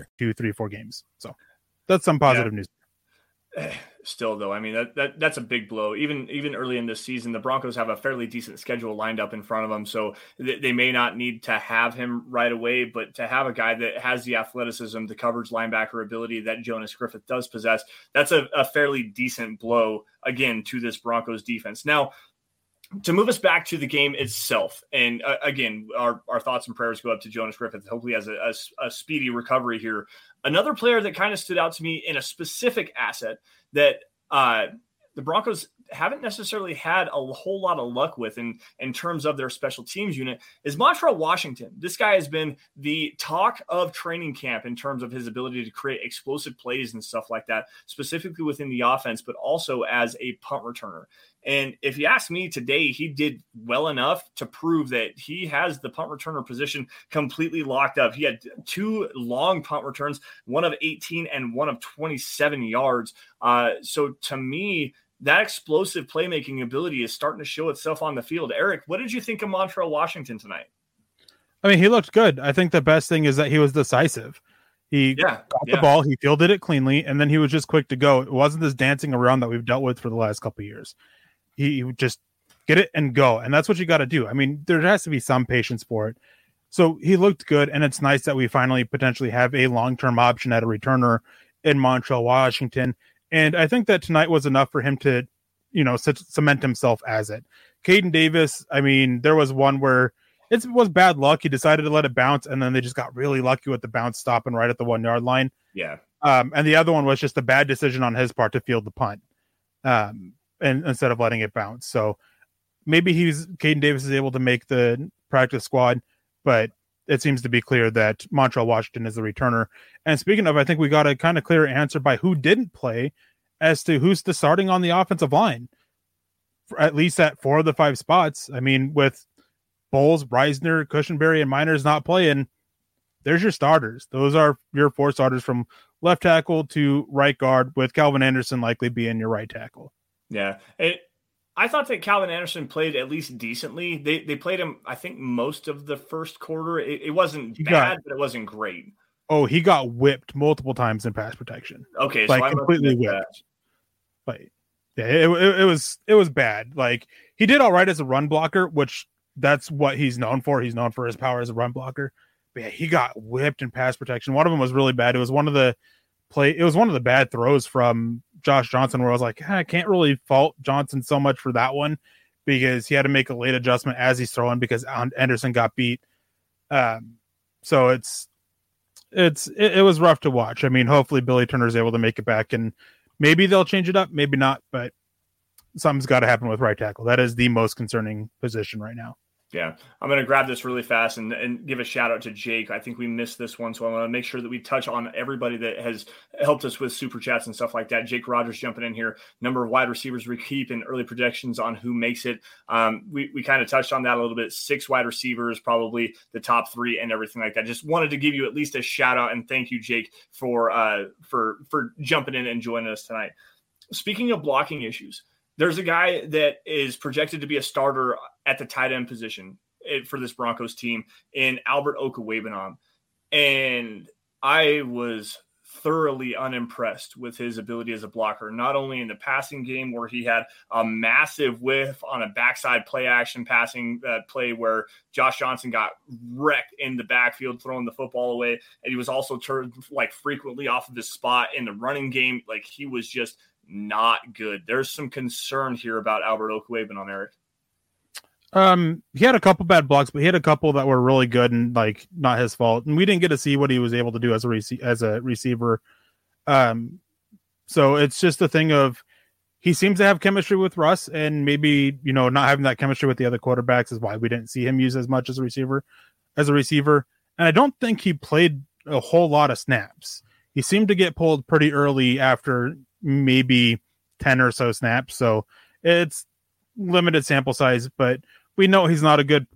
2, 3, 4 games. So that's some positive news. Still, though, I mean, that's a big blow. Even early in this season, the Broncos have a fairly decent schedule lined up in front of them, so they may not need to have him right away, but to have a guy that has the athleticism, the coverage linebacker ability that Jonas Griffith does possess, that's a fairly decent blow, again, to this Broncos defense. Now, to move us back to the game itself, and again, our thoughts and prayers go up to Jonas Griffith. Hopefully he has a speedy recovery here. Another player that kind of stood out to me in a specific asset that the Broncos haven't necessarily had a whole lot of luck with in terms of their special teams unit is Montrell Washington. This guy has been the talk of training camp in terms of his ability to create explosive plays and stuff like that, specifically within the offense, but also as a punt returner. And if you ask me today, he did well enough to prove that he has the punt returner position completely locked up. He had 2 long punt returns, one of 18 and one of 27 yards. So to me, that explosive playmaking ability is starting to show itself on the field. Eric, what did you think of Montrell Washington tonight? I mean, he looked good. I think the best thing is that he was decisive. He got the ball, he fielded it cleanly, and then he was just quick to go. It wasn't this dancing around that we've dealt with for the last couple of years. He would just get it and go, and that's what you got to do. I mean, there has to be some patience for it. So he looked good, and it's nice that we finally potentially have a long-term option at a returner in Montrell Washington. And I think that tonight was enough for him to, you know, cement himself as it. Caden Davis, I mean, there was one where it was bad luck. He decided to let it bounce, and then they just got really lucky with the bounce stopping right at the 1-yard line. Yeah. And the other one was just a bad decision on his part to field the punt and instead of letting it bounce. So maybe Caden Davis is able to make the practice squad, but it seems to be clear that Montrell Washington is the returner. And speaking of, I think we got a kind of clear answer by who didn't play as to who's the starting on the offensive line, at least at 4 of the 5 spots. I mean, with Bowles, Reisner, Cushenberry, and Miners not playing, there's your starters. Those are your 4 starters from left tackle to right guard, with Calvin Anderson likely being your right tackle. Yeah. I thought that Calvin Anderson played at least decently. They played him, I think, most of the first quarter. It wasn't bad, but it wasn't great. Oh, he got whipped multiple times in pass protection. Okay, like, so I'm completely whipped. But yeah, it was bad. Like, he did all right as a run blocker, which that's what he's known for. He's known for his power as a run blocker. But yeah, he got whipped in pass protection. One of them was really bad. It was one of the bad throws from Josh Johnson, where I was like, I can't really fault Johnson so much for that one, because he had to make a late adjustment as he's throwing because Anderson got beat. So it was rough to watch. I mean, hopefully Billy Turner's able to make it back, and maybe they'll change it up, maybe not, but something's got to happen with right tackle. That is the most concerning position right now. Yeah, I'm going to grab this really fast and give a shout out to Jake. I think we missed this one, so I want to make sure that we touch on everybody that has helped us with Super Chats and stuff like that. Jake Rogers jumping in here. Number of wide receivers we keep and early predictions on who makes it. We kind of touched on that a little bit. 6 wide receivers, probably the top 3 and everything like that. Just wanted to give you at least a shout out and thank you, Jake, for jumping in and joining us tonight. Speaking of blocking issues, there's a guy that is projected to be a starter at the tight end position for this Broncos team in Albert Okwuegbunam. And I was thoroughly unimpressed with his ability as a blocker, not only in the passing game where he had a massive whiff on a backside play action passing play where Josh Johnson got wrecked in the backfield, throwing the football away. And he was also turned like frequently off of his spot in the running game. Like, he was just not good. There's some concern here about Albert Okwuegbunam, Eric. He had a couple bad blocks, but he had a couple that were really good and like not his fault. And we didn't get to see what he was able to do as a receiver. So it's just a thing of, he seems to have chemistry with Russ, and maybe, you know, not having that chemistry with the other quarterbacks is why we didn't see him used as much as a receiver. And I don't think he played a whole lot of snaps. He seemed to get pulled pretty early after maybe 10 or so snaps. So it's limited sample size, but we know he's not a good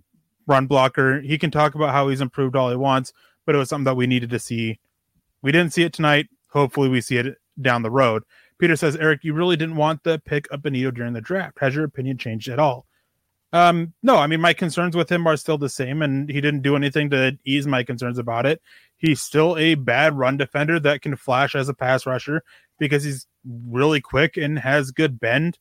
run blocker. He can talk about how he's improved all he wants, but it was something that we needed to see. We didn't see it tonight. Hopefully we see it down the road. Peter says, Eric, you really didn't want the pick of Bonitto during the draft. Has your opinion changed at all? No, I mean, my concerns with him are still the same, and he didn't do anything to ease my concerns about it. He's still a bad run defender that can flash as a pass rusher because he's really quick and has good bend.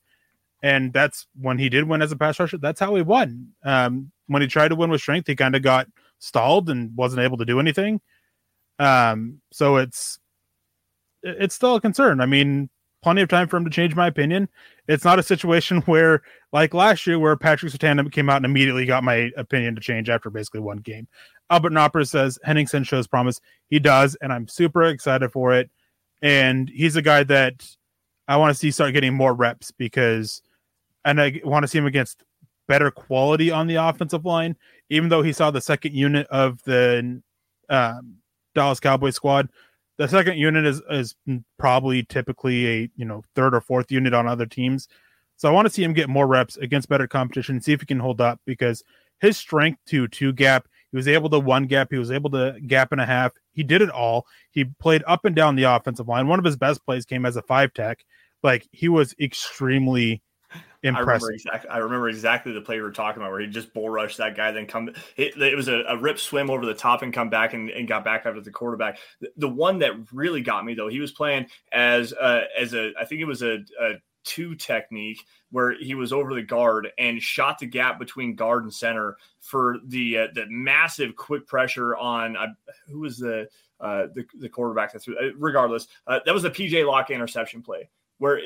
And that's when he did win as a pass rusher. That's how he won. When he tried to win with strength, he kind of got stalled and wasn't able to do anything. So it's still a concern. I mean, plenty of time for him to change my opinion. It's not a situation where, like last year, where Patrick Surtain came out and immediately got my opinion to change after basically one game. Albert Knopper says, Henningsen shows promise. He does, and I'm super excited for it. And he's a guy that I want to see start getting more reps and I want to see him against better quality on the offensive line, even though he saw the second unit of the Dallas Cowboys squad. The second unit is probably typically a, you know, third or fourth unit on other teams. So I want to see him get more reps against better competition, see if he can hold up, because his strength to 2-gap, he was able to 1-gap, he was able to 1.5 gap. He did it all. He played up and down the offensive line. One of his best plays came as a 5-tech. Like, he was extremely impressive. I remember exactly the play we were talking about where he just bull rushed that guy, then come. It was a rip swim over the top and come back and got back after the quarterback. The one that really got me, though, he was playing as a I think it was a 2 technique where he was over the guard and shot the gap between guard and center for the massive quick pressure on who was the quarterback that threw. Regardless, that was the PJ Locke interception play where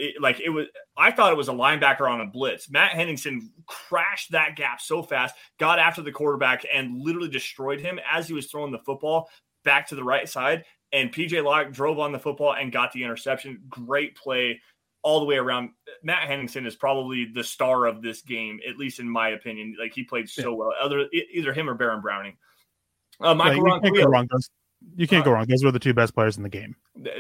I thought it was a linebacker on a blitz. Matt Henningsen crashed that gap so fast, got after the quarterback and literally destroyed him as he was throwing the football back to the right side. And PJ Locke drove on the football and got the interception. Great play all the way around. Matt Henningsen is probably the star of this game, at least in my opinion. Like, he played so well, either him or Baron Browning. You can't go wrong. Those were the two best players in the game.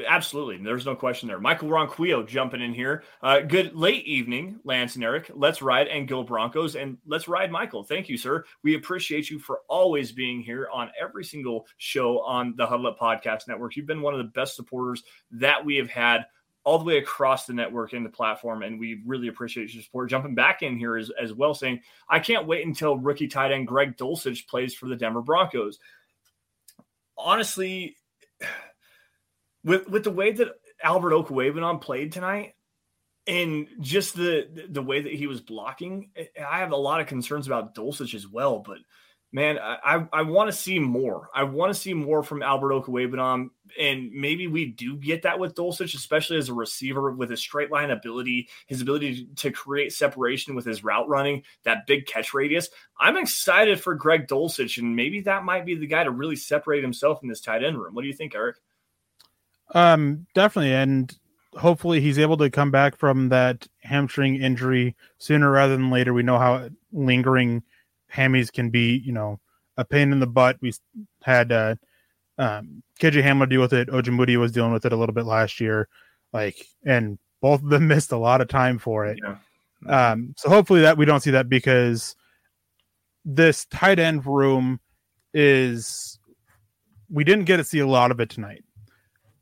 Absolutely. There's no question there. Michael Ronquillo jumping in here. Good late evening, Lance and Eric. Let's ride and go Broncos. And let's ride, Michael. Thank you, sir. We appreciate you for always being here on every single show on the Huddle Up Podcast Network. You've been one of the best supporters that we have had all the way across the network and the platform. And we really appreciate your support. Jumping back in here as well, saying, I can't wait until rookie tight end Greg Dulcich plays for the Denver Broncos. Honestly, with the way that Albert Okwuegbunam played tonight and just the way that he was blocking, I have a lot of concerns about Dulcich as well. But, man, I want to see more. I want to see more from Albert Okwuegbunam, and maybe we do get that with Dulcich, especially as a receiver with his straight line ability, his ability to create separation with his route running, that big catch radius. I'm excited for Greg Dulcich, and maybe that might be the guy to really separate himself in this tight end room. What do you think, Eric? Definitely, and hopefully he's able to come back from that hamstring injury sooner rather than later. We know how lingering hammies can be, you know, a pain in the butt. We had KJ Hamler deal with it. Ojemudia was dealing with it a little bit last year, and both of them missed a lot of time for it. Yeah. So hopefully that we don't see that, because this tight end room we didn't get to see a lot of it tonight.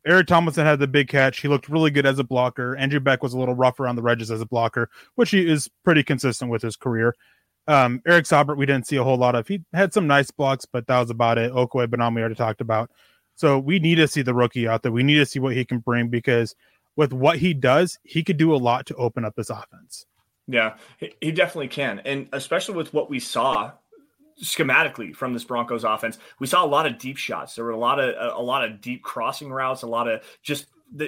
Eric Tomlinson had the big catch. He looked really good as a blocker. Andrew Beck was a little rough around the edges as a blocker, which he is pretty consistent with his career. Eric Schaubert, we didn't see a whole lot of. He had some nice blocks, but that was about it. Okwuegbunam, we already talked about. So we need to see the rookie out there. We need to see what he can bring, because with what he does, he could do a lot to open up this offense. Yeah, he definitely can. And especially with what we saw schematically from this Broncos offense, we saw a lot of deep shots. There were a lot of deep crossing routes, a lot of just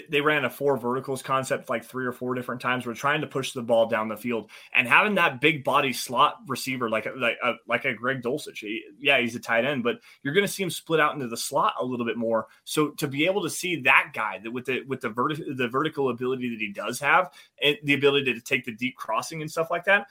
they ran a four verticals concept like three or four different times. We're trying to push the ball down the field, and having that big body slot receiver like a Greg Dulcich. He's a tight end, but you're going to see him split out into the slot a little bit more. So to be able to see that guy that with the vertical ability that he does have, and the ability to take the deep crossing and stuff like that,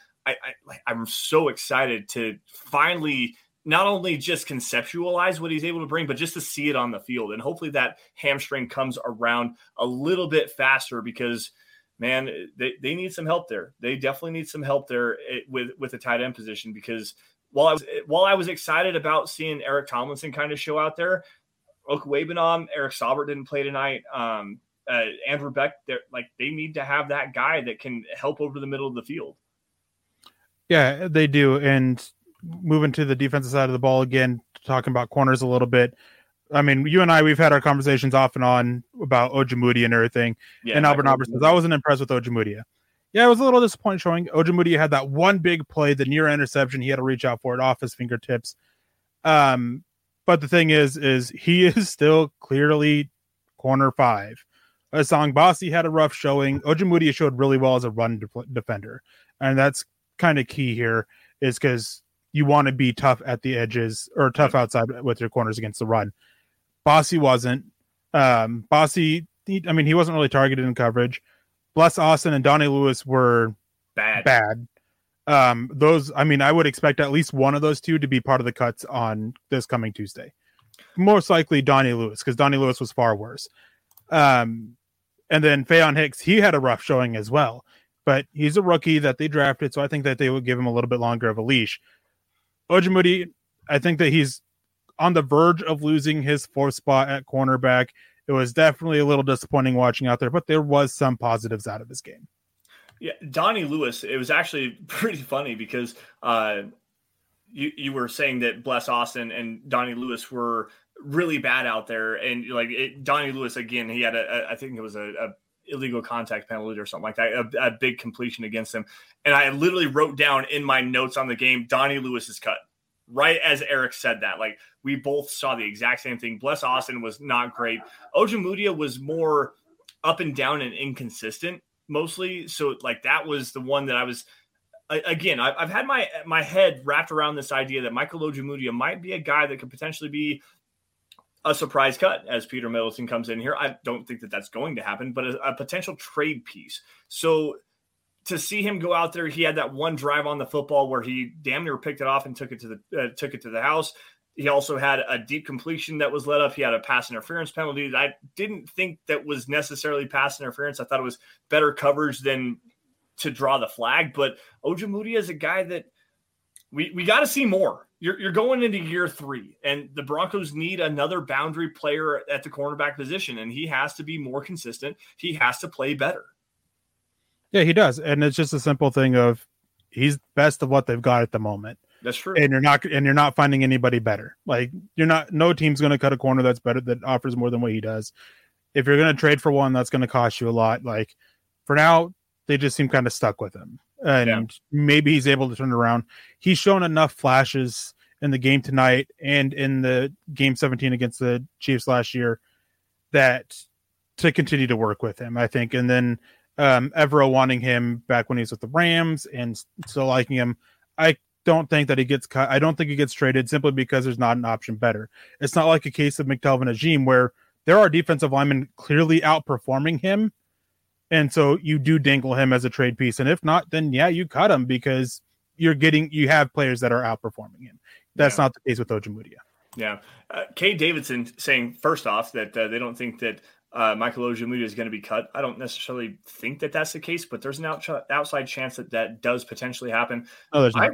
I'm so excited to finally not only just conceptualize what he's able to bring, but just to see it on the field. And hopefully that hamstring comes around a little bit faster, because, man, they need some help there. They definitely need some help there with the tight end position, because while I was excited about seeing Eric Tomlinson kind of show out there, Okwuegbunam, Eric Schaubert didn't play tonight. Andrew Beck, they need to have that guy that can help over the middle of the field. Yeah, they do. And moving to the defensive side of the ball again, talking about corners a little bit. I mean, you and I, we've had our conversations off and on about Ojemudia and everything. Yeah, and Albert Nauber says, I wasn't impressed with Ojemudia. Yeah, I was a little disappointed showing. Ojemudia had that one big play, the near interception. He had to reach out for it off his fingertips. But the thing is he is still clearly corner five. Hassan Bossy had a rough showing. Ojemudia showed really well as a run defender. And that's kind of key here, is because you want to be tough at the edges or tough outside with your corners against the run. Bossy wasn't. He wasn't really targeted in coverage. Bless Austin and Donnie Lewis were bad. I would expect at least one of those two to be part of the cuts on this coming Tuesday. Most likely Donnie Lewis, because Donnie Lewis was far worse. And then Fayon Hicks, he had a rough showing as well. But he's a rookie that they drafted, so I think that they would give him a little bit longer of a leash. Ojemudia, I think that he's on the verge of losing his fourth spot at cornerback. It was definitely a little disappointing watching out there, but there was some positives out of his game. Yeah, Donnie Lewis, it was actually pretty funny because you were saying that Bless Austin and Donnie Lewis were really bad out there. And Donnie Lewis, again, he had I think it was a illegal contact penalty or something like that, a big completion against him. And I literally wrote down in my notes on the game, Donnie Lewis's cut, right as Eric said that. We both saw the exact same thing. Bless Austin was not great. Ojemudia was more up and down and inconsistent mostly. So that was the one that I was, again, I've had my head wrapped around this idea that Michael Ojemudia might be a guy that could potentially be a surprise cut as Peter Middleton comes in here. I don't think that that's going to happen, but a potential trade piece. So to see him go out there, he had that one drive on the football where he damn near picked it off and took it to the house. He also had a deep completion that was let up. He had a pass interference penalty that I didn't think that was necessarily pass interference. I thought it was better coverage than to draw the flag. But Ojemudia is a guy that we got to see more. You're going into year three, and the Broncos need another boundary player at the cornerback position, and he has to be more consistent. He has to play better. Yeah, he does. And it's just a simple thing of he's best of what they've got at the moment. That's true. And you're not finding anybody better. Like no team's going to cut a corner that's better, that offers more than what he does. If you're going to trade for one, that's going to cost you a lot. Like for now, they just seem kind of stuck with him. And maybe he's able to turn around. He's shown enough flashes in the game tonight and in the game 17 against the Chiefs last year that to continue to work with him, I think. And then Evero wanting him back when he's with the Rams and still liking him. I don't think that he gets cut. I don't think he gets traded simply because there's not an option better. It's not like a case of McTelvin Agim where there are defensive linemen clearly outperforming him. And so you do dangle him as a trade piece. And if not, then yeah, you cut him because you have players that are outperforming him. That's not the case with Ojemudia. Yeah. Kay Davidson saying, first off, that they don't think that Michael Ojemudia is going to be cut. I don't necessarily think that that's the case, but there's an outside chance that does potentially happen. No, there's not.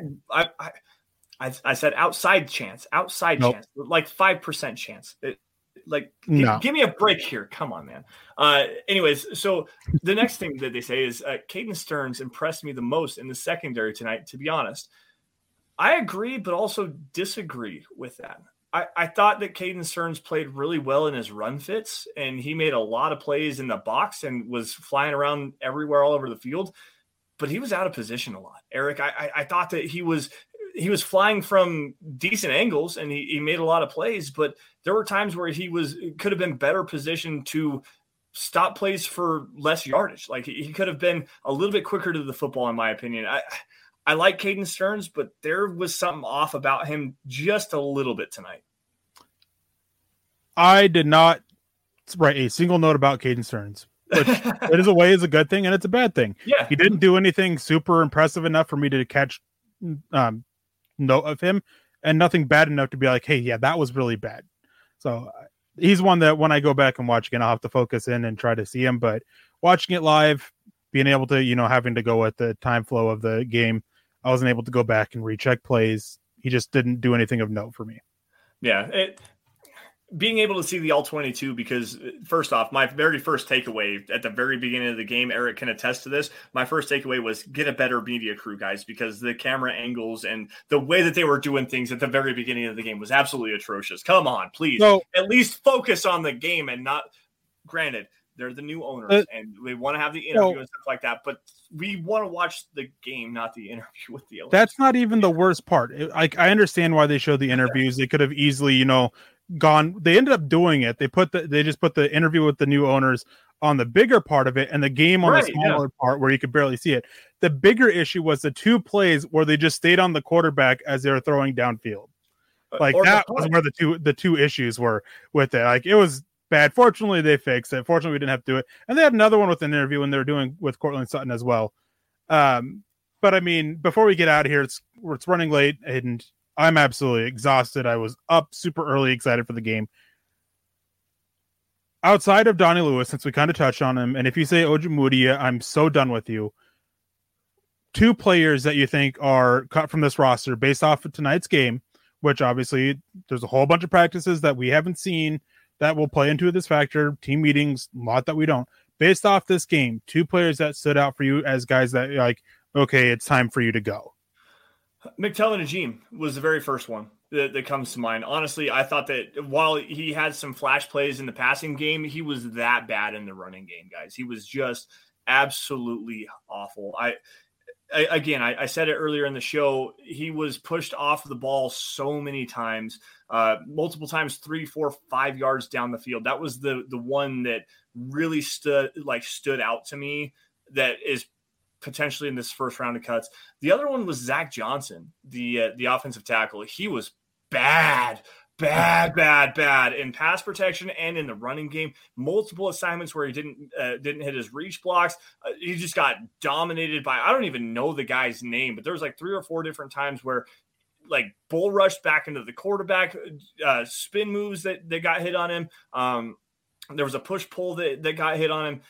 I said outside chance. Chance. Like 5% chance. Give me a break here. Come on, man. Anyways, so the next thing that they say is Caden Stearns impressed me the most in the secondary tonight, to be honest. I agree, but also disagree with that. I thought that Caden Stearns played really well in his run fits, and he made a lot of plays in the box and was flying around everywhere all over the field, but he was out of position a lot. Eric, I thought that he was flying from decent angles and he made a lot of plays, but there were times where could have been better positioned to stop plays for less yardage. Like he could have been a little bit quicker to the football, in my opinion. I like Caden Stearns, but there was something off about him just a little bit tonight. I did not write a single note about Caden Stearns, which it is a way is a good thing. And it's a bad thing. Yeah. He didn't do anything super impressive enough for me to catch, note of him, and nothing bad enough to be like, hey, yeah, that was really bad. So he's one that when I go back and watch again, I'll have to focus in and try to see him. But watching it live, being able to, having to go at the time flow of the game, I wasn't able to go back and recheck plays. He just didn't do anything of note for me. Yeah. Being able to see the all 22, because first off, my very first takeaway at the very beginning of the game, Eric can attest to this. My first takeaway was get a better media crew, guys, because the camera angles and the way that they were doing things at the very beginning of the game was absolutely atrocious. Come on, please. So, at least focus on the game and not – granted, they're the new owners and they want to have the interview and stuff like that, but we want to watch the game, not the interview with the owners. That's not even the worst part. I understand why they showed the interviews. They could have easily, gone. They ended up doing it. They just put the interview with the new owners on the bigger part of it and the game on the smaller part where you could barely see it. The bigger issue was the two plays where they just stayed on the quarterback as they were throwing downfield. Like that was where the two issues were with it. Like it was bad. Fortunately, they fixed it. Fortunately, we didn't have to do it. And they had another one with an interview when they were doing with Cortland Sutton as well. But I mean, before we get out of here, it's running late and I'm absolutely exhausted. I was up super early, excited for the game. Outside of Donnie Lewis, since we kind of touched on him, and if you say Ojemudia, I'm so done with you. Two players that you think are cut from this roster based off of tonight's game, which obviously there's a whole bunch of practices that we haven't seen that will play into this factor, team meetings, a lot that we don't. Based off this game, two players that stood out for you as guys that like, okay, it's time for you to go. McTelvin Agim was the very first one that comes to mind. Honestly, I thought that while he had some flash plays in the passing game, he was that bad in the running game, guys. He was just absolutely awful. I said it earlier in the show, he was pushed off the ball so many times, multiple times, 3, 4, 5 yards down the field. That was the one that really stood out to me that is potentially in this first round of cuts. The other one was Zach Johnson, the offensive tackle. He was bad in pass protection and in the running game. Multiple assignments where he didn't hit his reach blocks. He just got dominated by, I don't even know the guy's name, but there was like 3 or 4 different times where like bull rush back into the quarterback, spin moves that got hit on him. There was a push pull that got hit on him.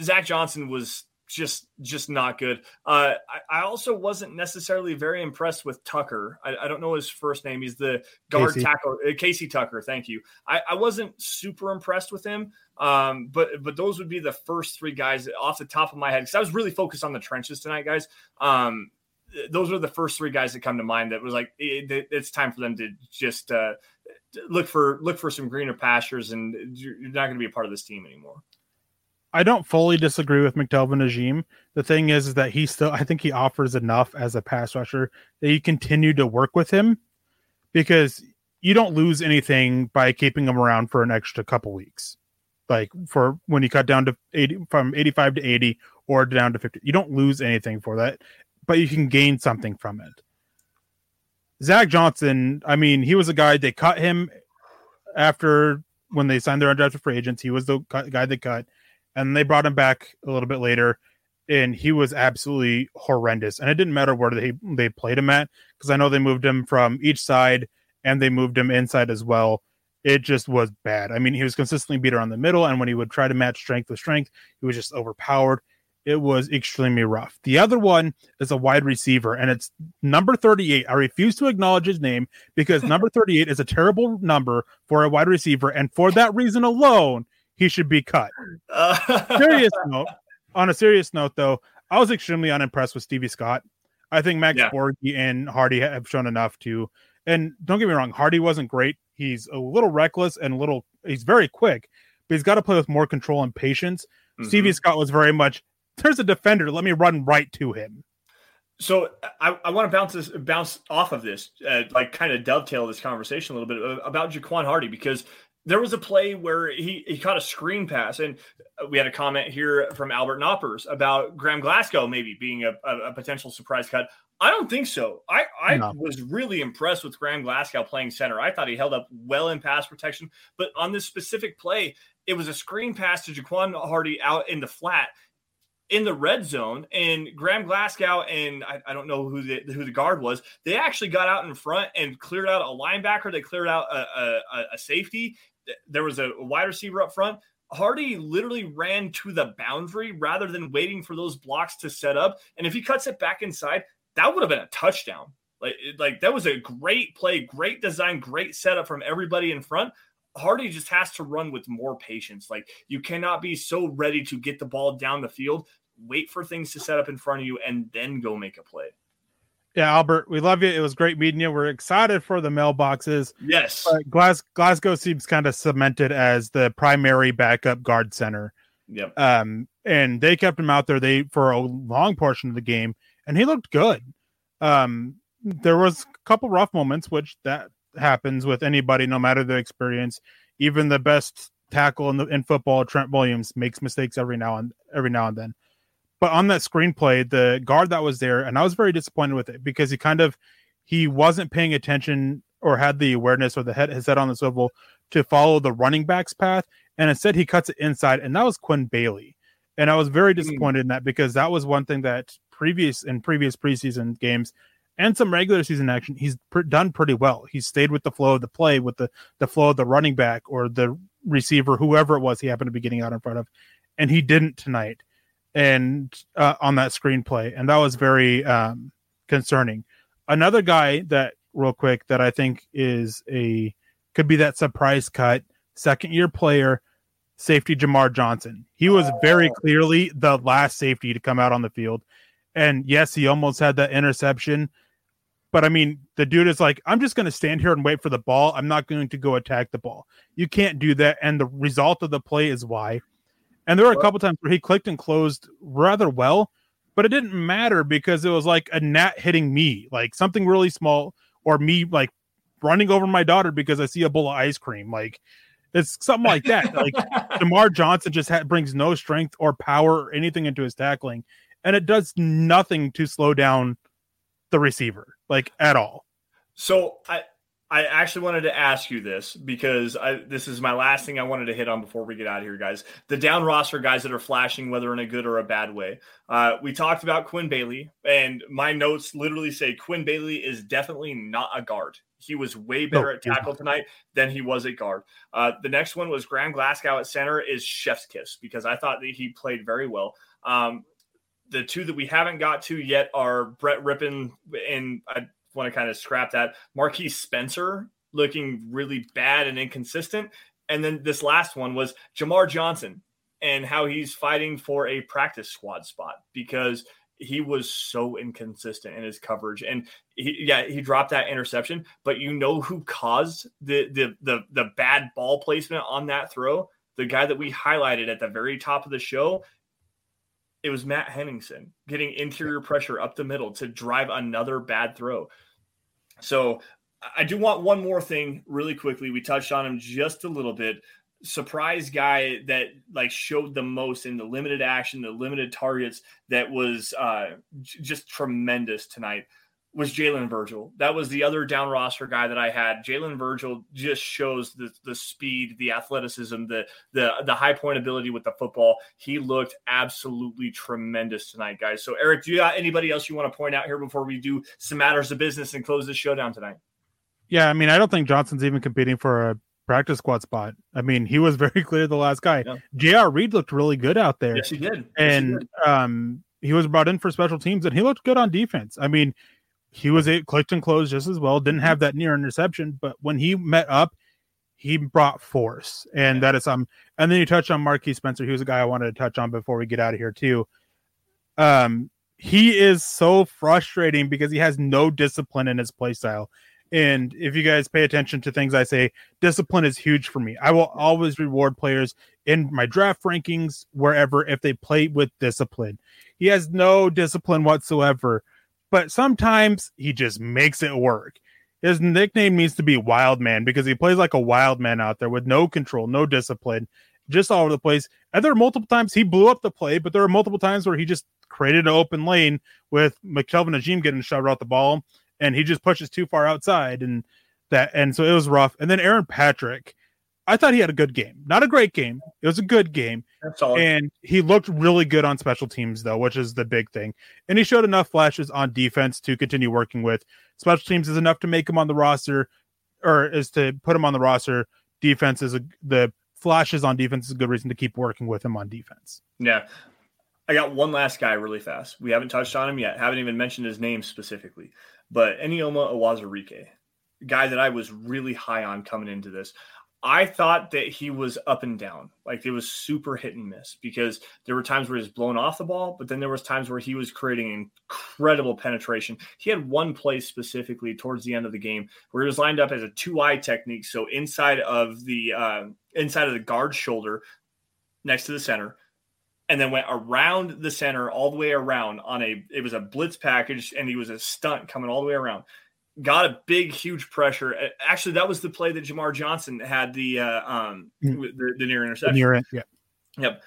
Zach Johnson was just not good. I also wasn't necessarily very impressed with Tucker. I don't know his first name. He's the guard tackle, Casey Tucker. Thank you. I wasn't super impressed with him. But those would be the first three guys off the top of my head, because I was really focused on the trenches tonight, guys. Those are the first three guys that come to mind that was like, it's time for them to just look for some greener pastures, and you're not going to be a part of this team anymore. I don't fully disagree with McTelvin Agim. The thing is that he still, I think he offers enough as a pass rusher that you continue to work with him, because you don't lose anything by keeping him around for an extra couple weeks. Like for when you cut down to 80, from 85 to 80 or down to 50, you don't lose anything for that, but you can gain something from it. Zach Johnson, I mean, he was a guy they cut him after when they signed their undrafted free agents. He was the guy they cut. And they brought him back a little bit later, and he was absolutely horrendous. And it didn't matter where they played him at, because I know they moved him from each side, and they moved him inside as well. It just was bad. I mean, he was consistently beat around the middle, and when he would try to match strength with strength, he was just overpowered. It was extremely rough. The other one is a wide receiver, and it's number 38. I refuse to acknowledge his name, because number 38 is a terrible number for a wide receiver, and for that reason alone, he should be cut. On a serious note, though, I was extremely unimpressed with Stevie Scott. I think Max Borgi and Hardy have shown enough to. And don't get me wrong, Hardy wasn't great. He's a little reckless and he's very quick, but he's got to play with more control and patience. Mm-hmm. Stevie Scott was very much, there's a defender, let me run right to him. So I want to bounce off of this, like kind of dovetail this conversation a little bit about Jaquan Hardy, because there was a play where he caught a screen pass, and we had a comment here from Albert Knoppers about Graham Glasgow maybe being a potential surprise cut. I don't think so. I was really impressed with Graham Glasgow playing center. I thought he held up well in pass protection, but on this specific play, it was a screen pass to Jaquan Hardy out in the flat in the red zone, and Graham Glasgow and I don't know who the guard was. They actually got out in front and cleared out a linebacker. They cleared out a safety. There was a wide receiver up front. Hardy literally ran to the boundary rather than waiting for those blocks to set up. And if he cuts it back inside, that would have been a touchdown. Like that was a great play, great design, great setup from everybody in front. Hardy just has to run with more patience. Like, you cannot be so ready to get the ball down the field, wait for things to set up in front of you, and then go make a play. Yeah, Albert, we love you. It was great meeting you. We're excited for the mailboxes. Yes. Glasgow seems kind of cemented as the primary backup guard center. Yep. And they kept him out there for a long portion of the game, and he looked good. There was a couple rough moments, which that happens with anybody, no matter their experience. Even the best tackle in football, Trent Williams, makes mistakes every now and then. But on that screenplay, the guard that was there, and I was very disappointed with it, because he wasn't paying attention or had the awareness or his head on the swivel to follow the running back's path. And instead he cuts it inside, and that was Quinn Bailey. And I was very disappointed in that, because that was one thing that in previous preseason games and some regular season action, he's done pretty well. He stayed with the flow of the play, with the flow of the running back or the receiver, whoever it was he happened to be getting out in front of. And he didn't tonight. And on that screenplay, and that was very concerning. Another guy that, real quick, that I think could be that surprise cut, second year player, safety Jamar Johnson. He was very clearly the last safety to come out on the field, and yes, he almost had that interception. But I mean, the dude is like, I'm just going to stand here and wait for the ball. I'm not going to go attack the ball. You can't do that, and the result of the play is why. And there were a couple times where he clicked and closed rather well, but it didn't matter, because it was like a gnat hitting me, like something really small, or me like running over my daughter because I see a bowl of ice cream. Like, it's something like that. Like, Jamar Johnson just brings no strength or power or anything into his tackling, and it does nothing to slow down the receiver, like, at all. So I I actually wanted to ask you this because this is my last thing I wanted to hit on before we get out of here, guys. The down roster guys that are flashing, whether in a good or a bad way. We talked about Quinn Bailey, and my notes literally say Quinn Bailey is definitely not a guard. He was way better at tackle tonight than he was at guard. The next one was Graham Glasgow at center is chef's kiss because I thought that he played very well. The two that we haven't got to yet are Brett Rippon and I want to kind of scrap that. Marquise Spencer looking really bad and inconsistent. And then this last one was Jamar Johnson and how he's fighting for a practice squad spot because he was so inconsistent in his coverage. And he dropped that interception, but you know who caused the bad ball placement on that throw? The guy that we highlighted at the very top of the show. It was Matt Henningsen getting interior pressure up the middle to drive another bad throw. So I do want one more thing really quickly. We touched on him just a little bit. Surprise guy that like showed the most in the limited action, the limited targets that was just tremendous tonight was Jalen Virgil. That was the other down roster guy that I had. Jalen Virgil just shows the speed, the athleticism, the high point ability with the football. He looked absolutely tremendous tonight, guys. So, Eric, do you got anybody else you want to point out here before we do some matters of business and close this showdown tonight? Yeah, I mean, I don't think Johnson's even competing for a practice squad spot. I mean, he was very clear the last guy. Yeah. J.R. Reed looked really good out there. Yes, he did. And yes, he did. He was brought in for special teams, and he looked good on defense. I mean, he was clicked and closed just as well. Didn't have that near interception, but when he met up, he brought force. And that is and then you touched on Marquise Spencer. He was a guy I wanted to touch on before we get out of here too. He is so frustrating because he has no discipline in his play style. And if you guys pay attention to things I say, discipline is huge for me. I will always reward players in my draft rankings, wherever, if they play with discipline. He has no discipline whatsoever. But sometimes he just makes it work. His nickname needs to be Wild Man because he plays like a wild man out there with no control, no discipline, just all over the place. And there are multiple times he blew up the play, but there are multiple times where he just created an open lane with McTelvin Agim getting shot out the ball, and he just pushes too far outside, and so it was rough. And then Aaron Patrick, I thought he had a good game. Not a great game. It was a good game. And he looked really good on special teams, though, which is the big thing. And he showed enough flashes on defense to continue working with. Special teams is enough to make him on the roster, or is to put him on the roster. Defense is the flashes on defense is a good reason to keep working with him on defense. Yeah. I got one last guy really fast. We haven't touched on him yet. Haven't even mentioned his name specifically. But Enioma Owazurike, a guy that I was really high on coming into this. I thought that he was up and down. Like, it was super hit and miss because there were times where he was blown off the ball, but then there was times where he was creating incredible penetration. He had one play specifically towards the end of the game where he was lined up as a two-eye technique. So inside of the guard shoulder next to the center, and then went around the center all the way around it was a blitz package, and he was a stunt coming all the way around. Got a big, huge pressure. Actually, that was the play that Jamar Johnson had the near interception. Yep.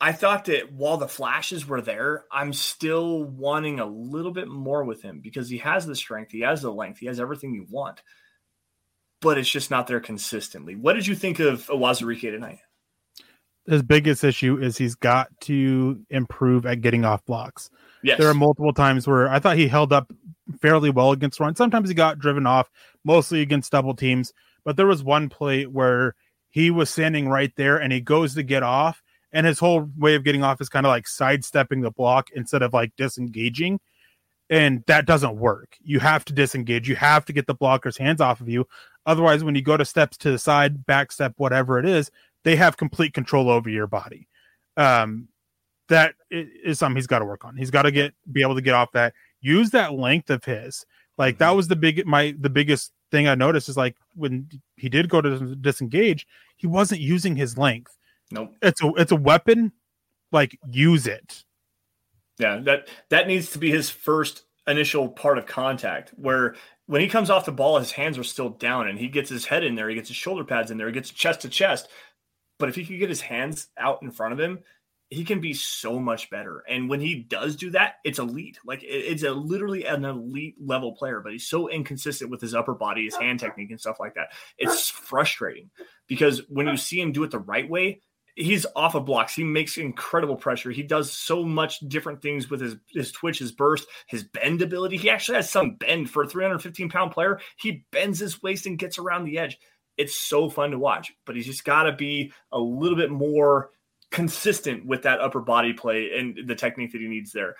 I thought that while the flashes were there, I'm still wanting a little bit more with him because he has the strength, he has the length, he has everything you want, but it's just not there consistently. What did you think of Owazurike tonight? His biggest issue is he's got to improve at getting off blocks. Yes. There are multiple times where I thought he held up fairly well against run. Sometimes he got driven off, mostly against double teams, but there was one play where he was standing right there and he goes to get off, and his whole way of getting off is kind of like sidestepping the block instead of like disengaging, and that doesn't work. You have to disengage. You have to get the blocker's hands off of you. Otherwise, when you go to steps to the side, back step, whatever it is, they have complete control over your body. That is something he's got to work on. He's got to be able to get off that. Use that length of his. Like, that was the biggest thing I noticed is, like, when he did go to disengage, he wasn't using his length. Nope. It's a weapon. Like, use it. Yeah, that needs to be his first initial part of contact, where when he comes off the ball, his hands are still down and he gets his head in there, he gets his shoulder pads in there, he gets chest to chest. But if he could get his hands out in front of him, he can be so much better. And when he does do that, it's elite. Like it's a literally an elite level player, but he's so inconsistent with his upper body, his hand technique and stuff like that. It's frustrating because when you see him do it the right way, he's off of blocks. He makes incredible pressure. He does so much different things with his twitch, his burst, his bend ability. He actually has some bend for a 315-pound player. He bends his waist and gets around the edge. It's so fun to watch, but he's just got to be a little bit more consistent with that upper body play and the technique that he needs there.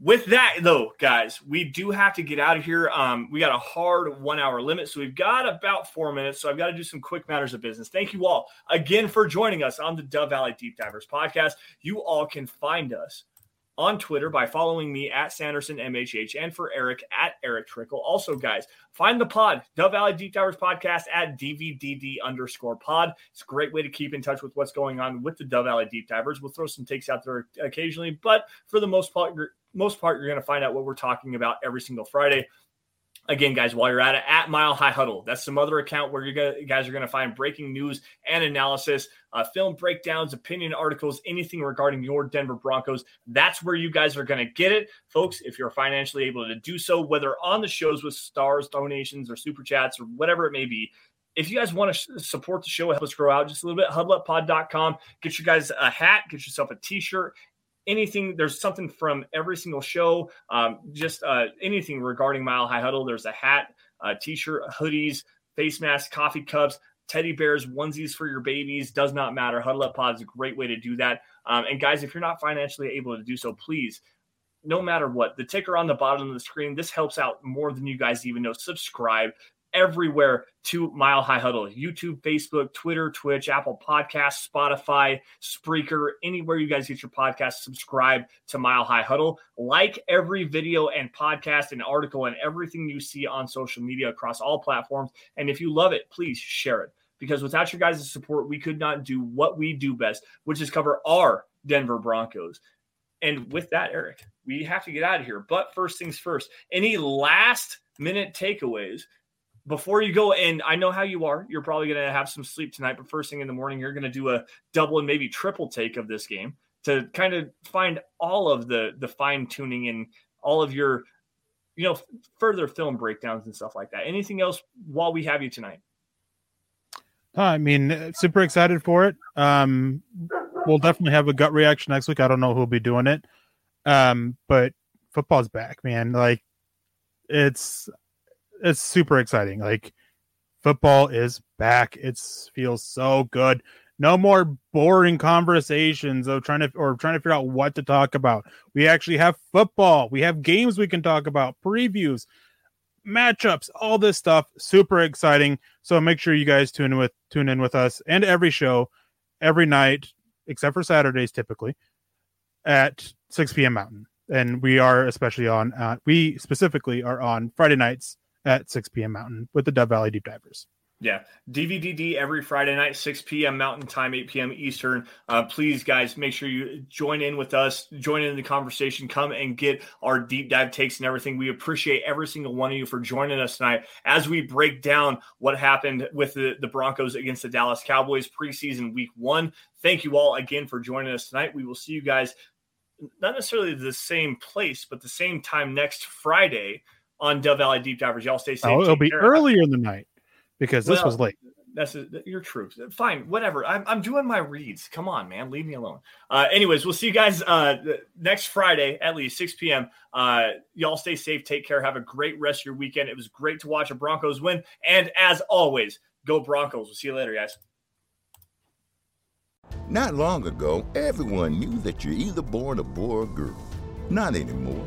With that, though, guys, we do have to get out of here. We got a hard 1 hour limit, so we've got about 4 minutes. So I've got to do some quick matters of business. Thank you all again for joining us on the Dove Valley Deep Divers podcast. You all can find us on Twitter by following me at SandersonMHH and for Eric at Eric Trickle. Also, guys, find the pod, Dove Valley Deep Divers Podcast at DVDD_pod. It's a great way to keep in touch with what's going on with the Dove Valley Deep Divers. We'll throw some takes out there occasionally, but for the most part, you're going to find out what we're talking about every single Friday. Again, guys, while you're at Mile High Huddle, that's some other account where you guys are going to find breaking news and analysis, film breakdowns, opinion articles, anything regarding your Denver Broncos. That's where you guys are going to get it. Folks, if you're financially able to do so, whether on the shows with stars, donations, or super chats, or whatever it may be, if you guys want to support the show, help us grow out just a little bit, huddleuppod.com. Get you guys a hat, get yourself a t-shirt. Anything, there's something from every single show, anything regarding Mile High Huddle. There's a hat, a t-shirt, hoodies, face masks, coffee cups, teddy bears, onesies for your babies. Does not matter. Huddle Up Pod is a great way to do that. And guys, if you're not financially able to do so, please, no matter what, the ticker on the bottom of the screen, this helps out more than you guys even know. Subscribe everywhere to Mile High Huddle, YouTube, Facebook, Twitter, Twitch, Apple Podcasts, Spotify, Spreaker, anywhere you guys get your podcast, subscribe to Mile High Huddle. Like every video and podcast and article and everything you see on social media across all platforms. And if you love it, please share it, because without your guys' support, we could not do what we do best, which is cover our Denver Broncos. And with that, Eric, we have to get out of here. But first things first, any last minute takeaways before you go? And I know how you are. You're probably going to have some sleep tonight, but first thing in the morning, you're going to do a double and maybe triple take of this game to kind of find all of the fine tuning and all of your, further film breakdowns and stuff like that. Anything else while we have you tonight? I mean, super excited for it. We'll definitely have a gut reaction next week. I don't know who'll be doing it. But football's back, man. Like it's super exciting. Like football is back. It feels so good. No more boring conversations of trying to figure out what to talk about. We actually have football. We have games we can talk about, previews, matchups, all this stuff. Super exciting. So make sure you guys tune in with us and every show every night, except for Saturdays, typically at 6 p.m. Mountain. And we are specifically are on Friday nights at 6 p.m. Mountain with the Dove Valley Deep Divers. Yeah. DVDD every Friday night, 6 p.m. Mountain time, 8 p.m. Eastern. Please, guys, make sure you join in with us. Join in the conversation. Come and get our deep dive takes and everything. We appreciate every single one of you for joining us tonight as we break down what happened with the Broncos against the Dallas Cowboys preseason week 1. Thank you all again for joining us tonight. We will see you guys not necessarily the same place, but the same time next Friday on Dove Valley Deep Divers. Y'all stay safe. It'll be earlier in the night because this was late. That's your truth. Fine, whatever. I'm doing my reads. Come on, man. Leave me alone. Anyways, we'll see you guys next Friday at least 6 p.m. Y'all stay safe. Take care. Have a great rest of your weekend. It was great to watch a Broncos win. And as always, go Broncos. We'll see you later, guys. Not long ago, everyone knew that you're either born a boy or a girl. Not anymore.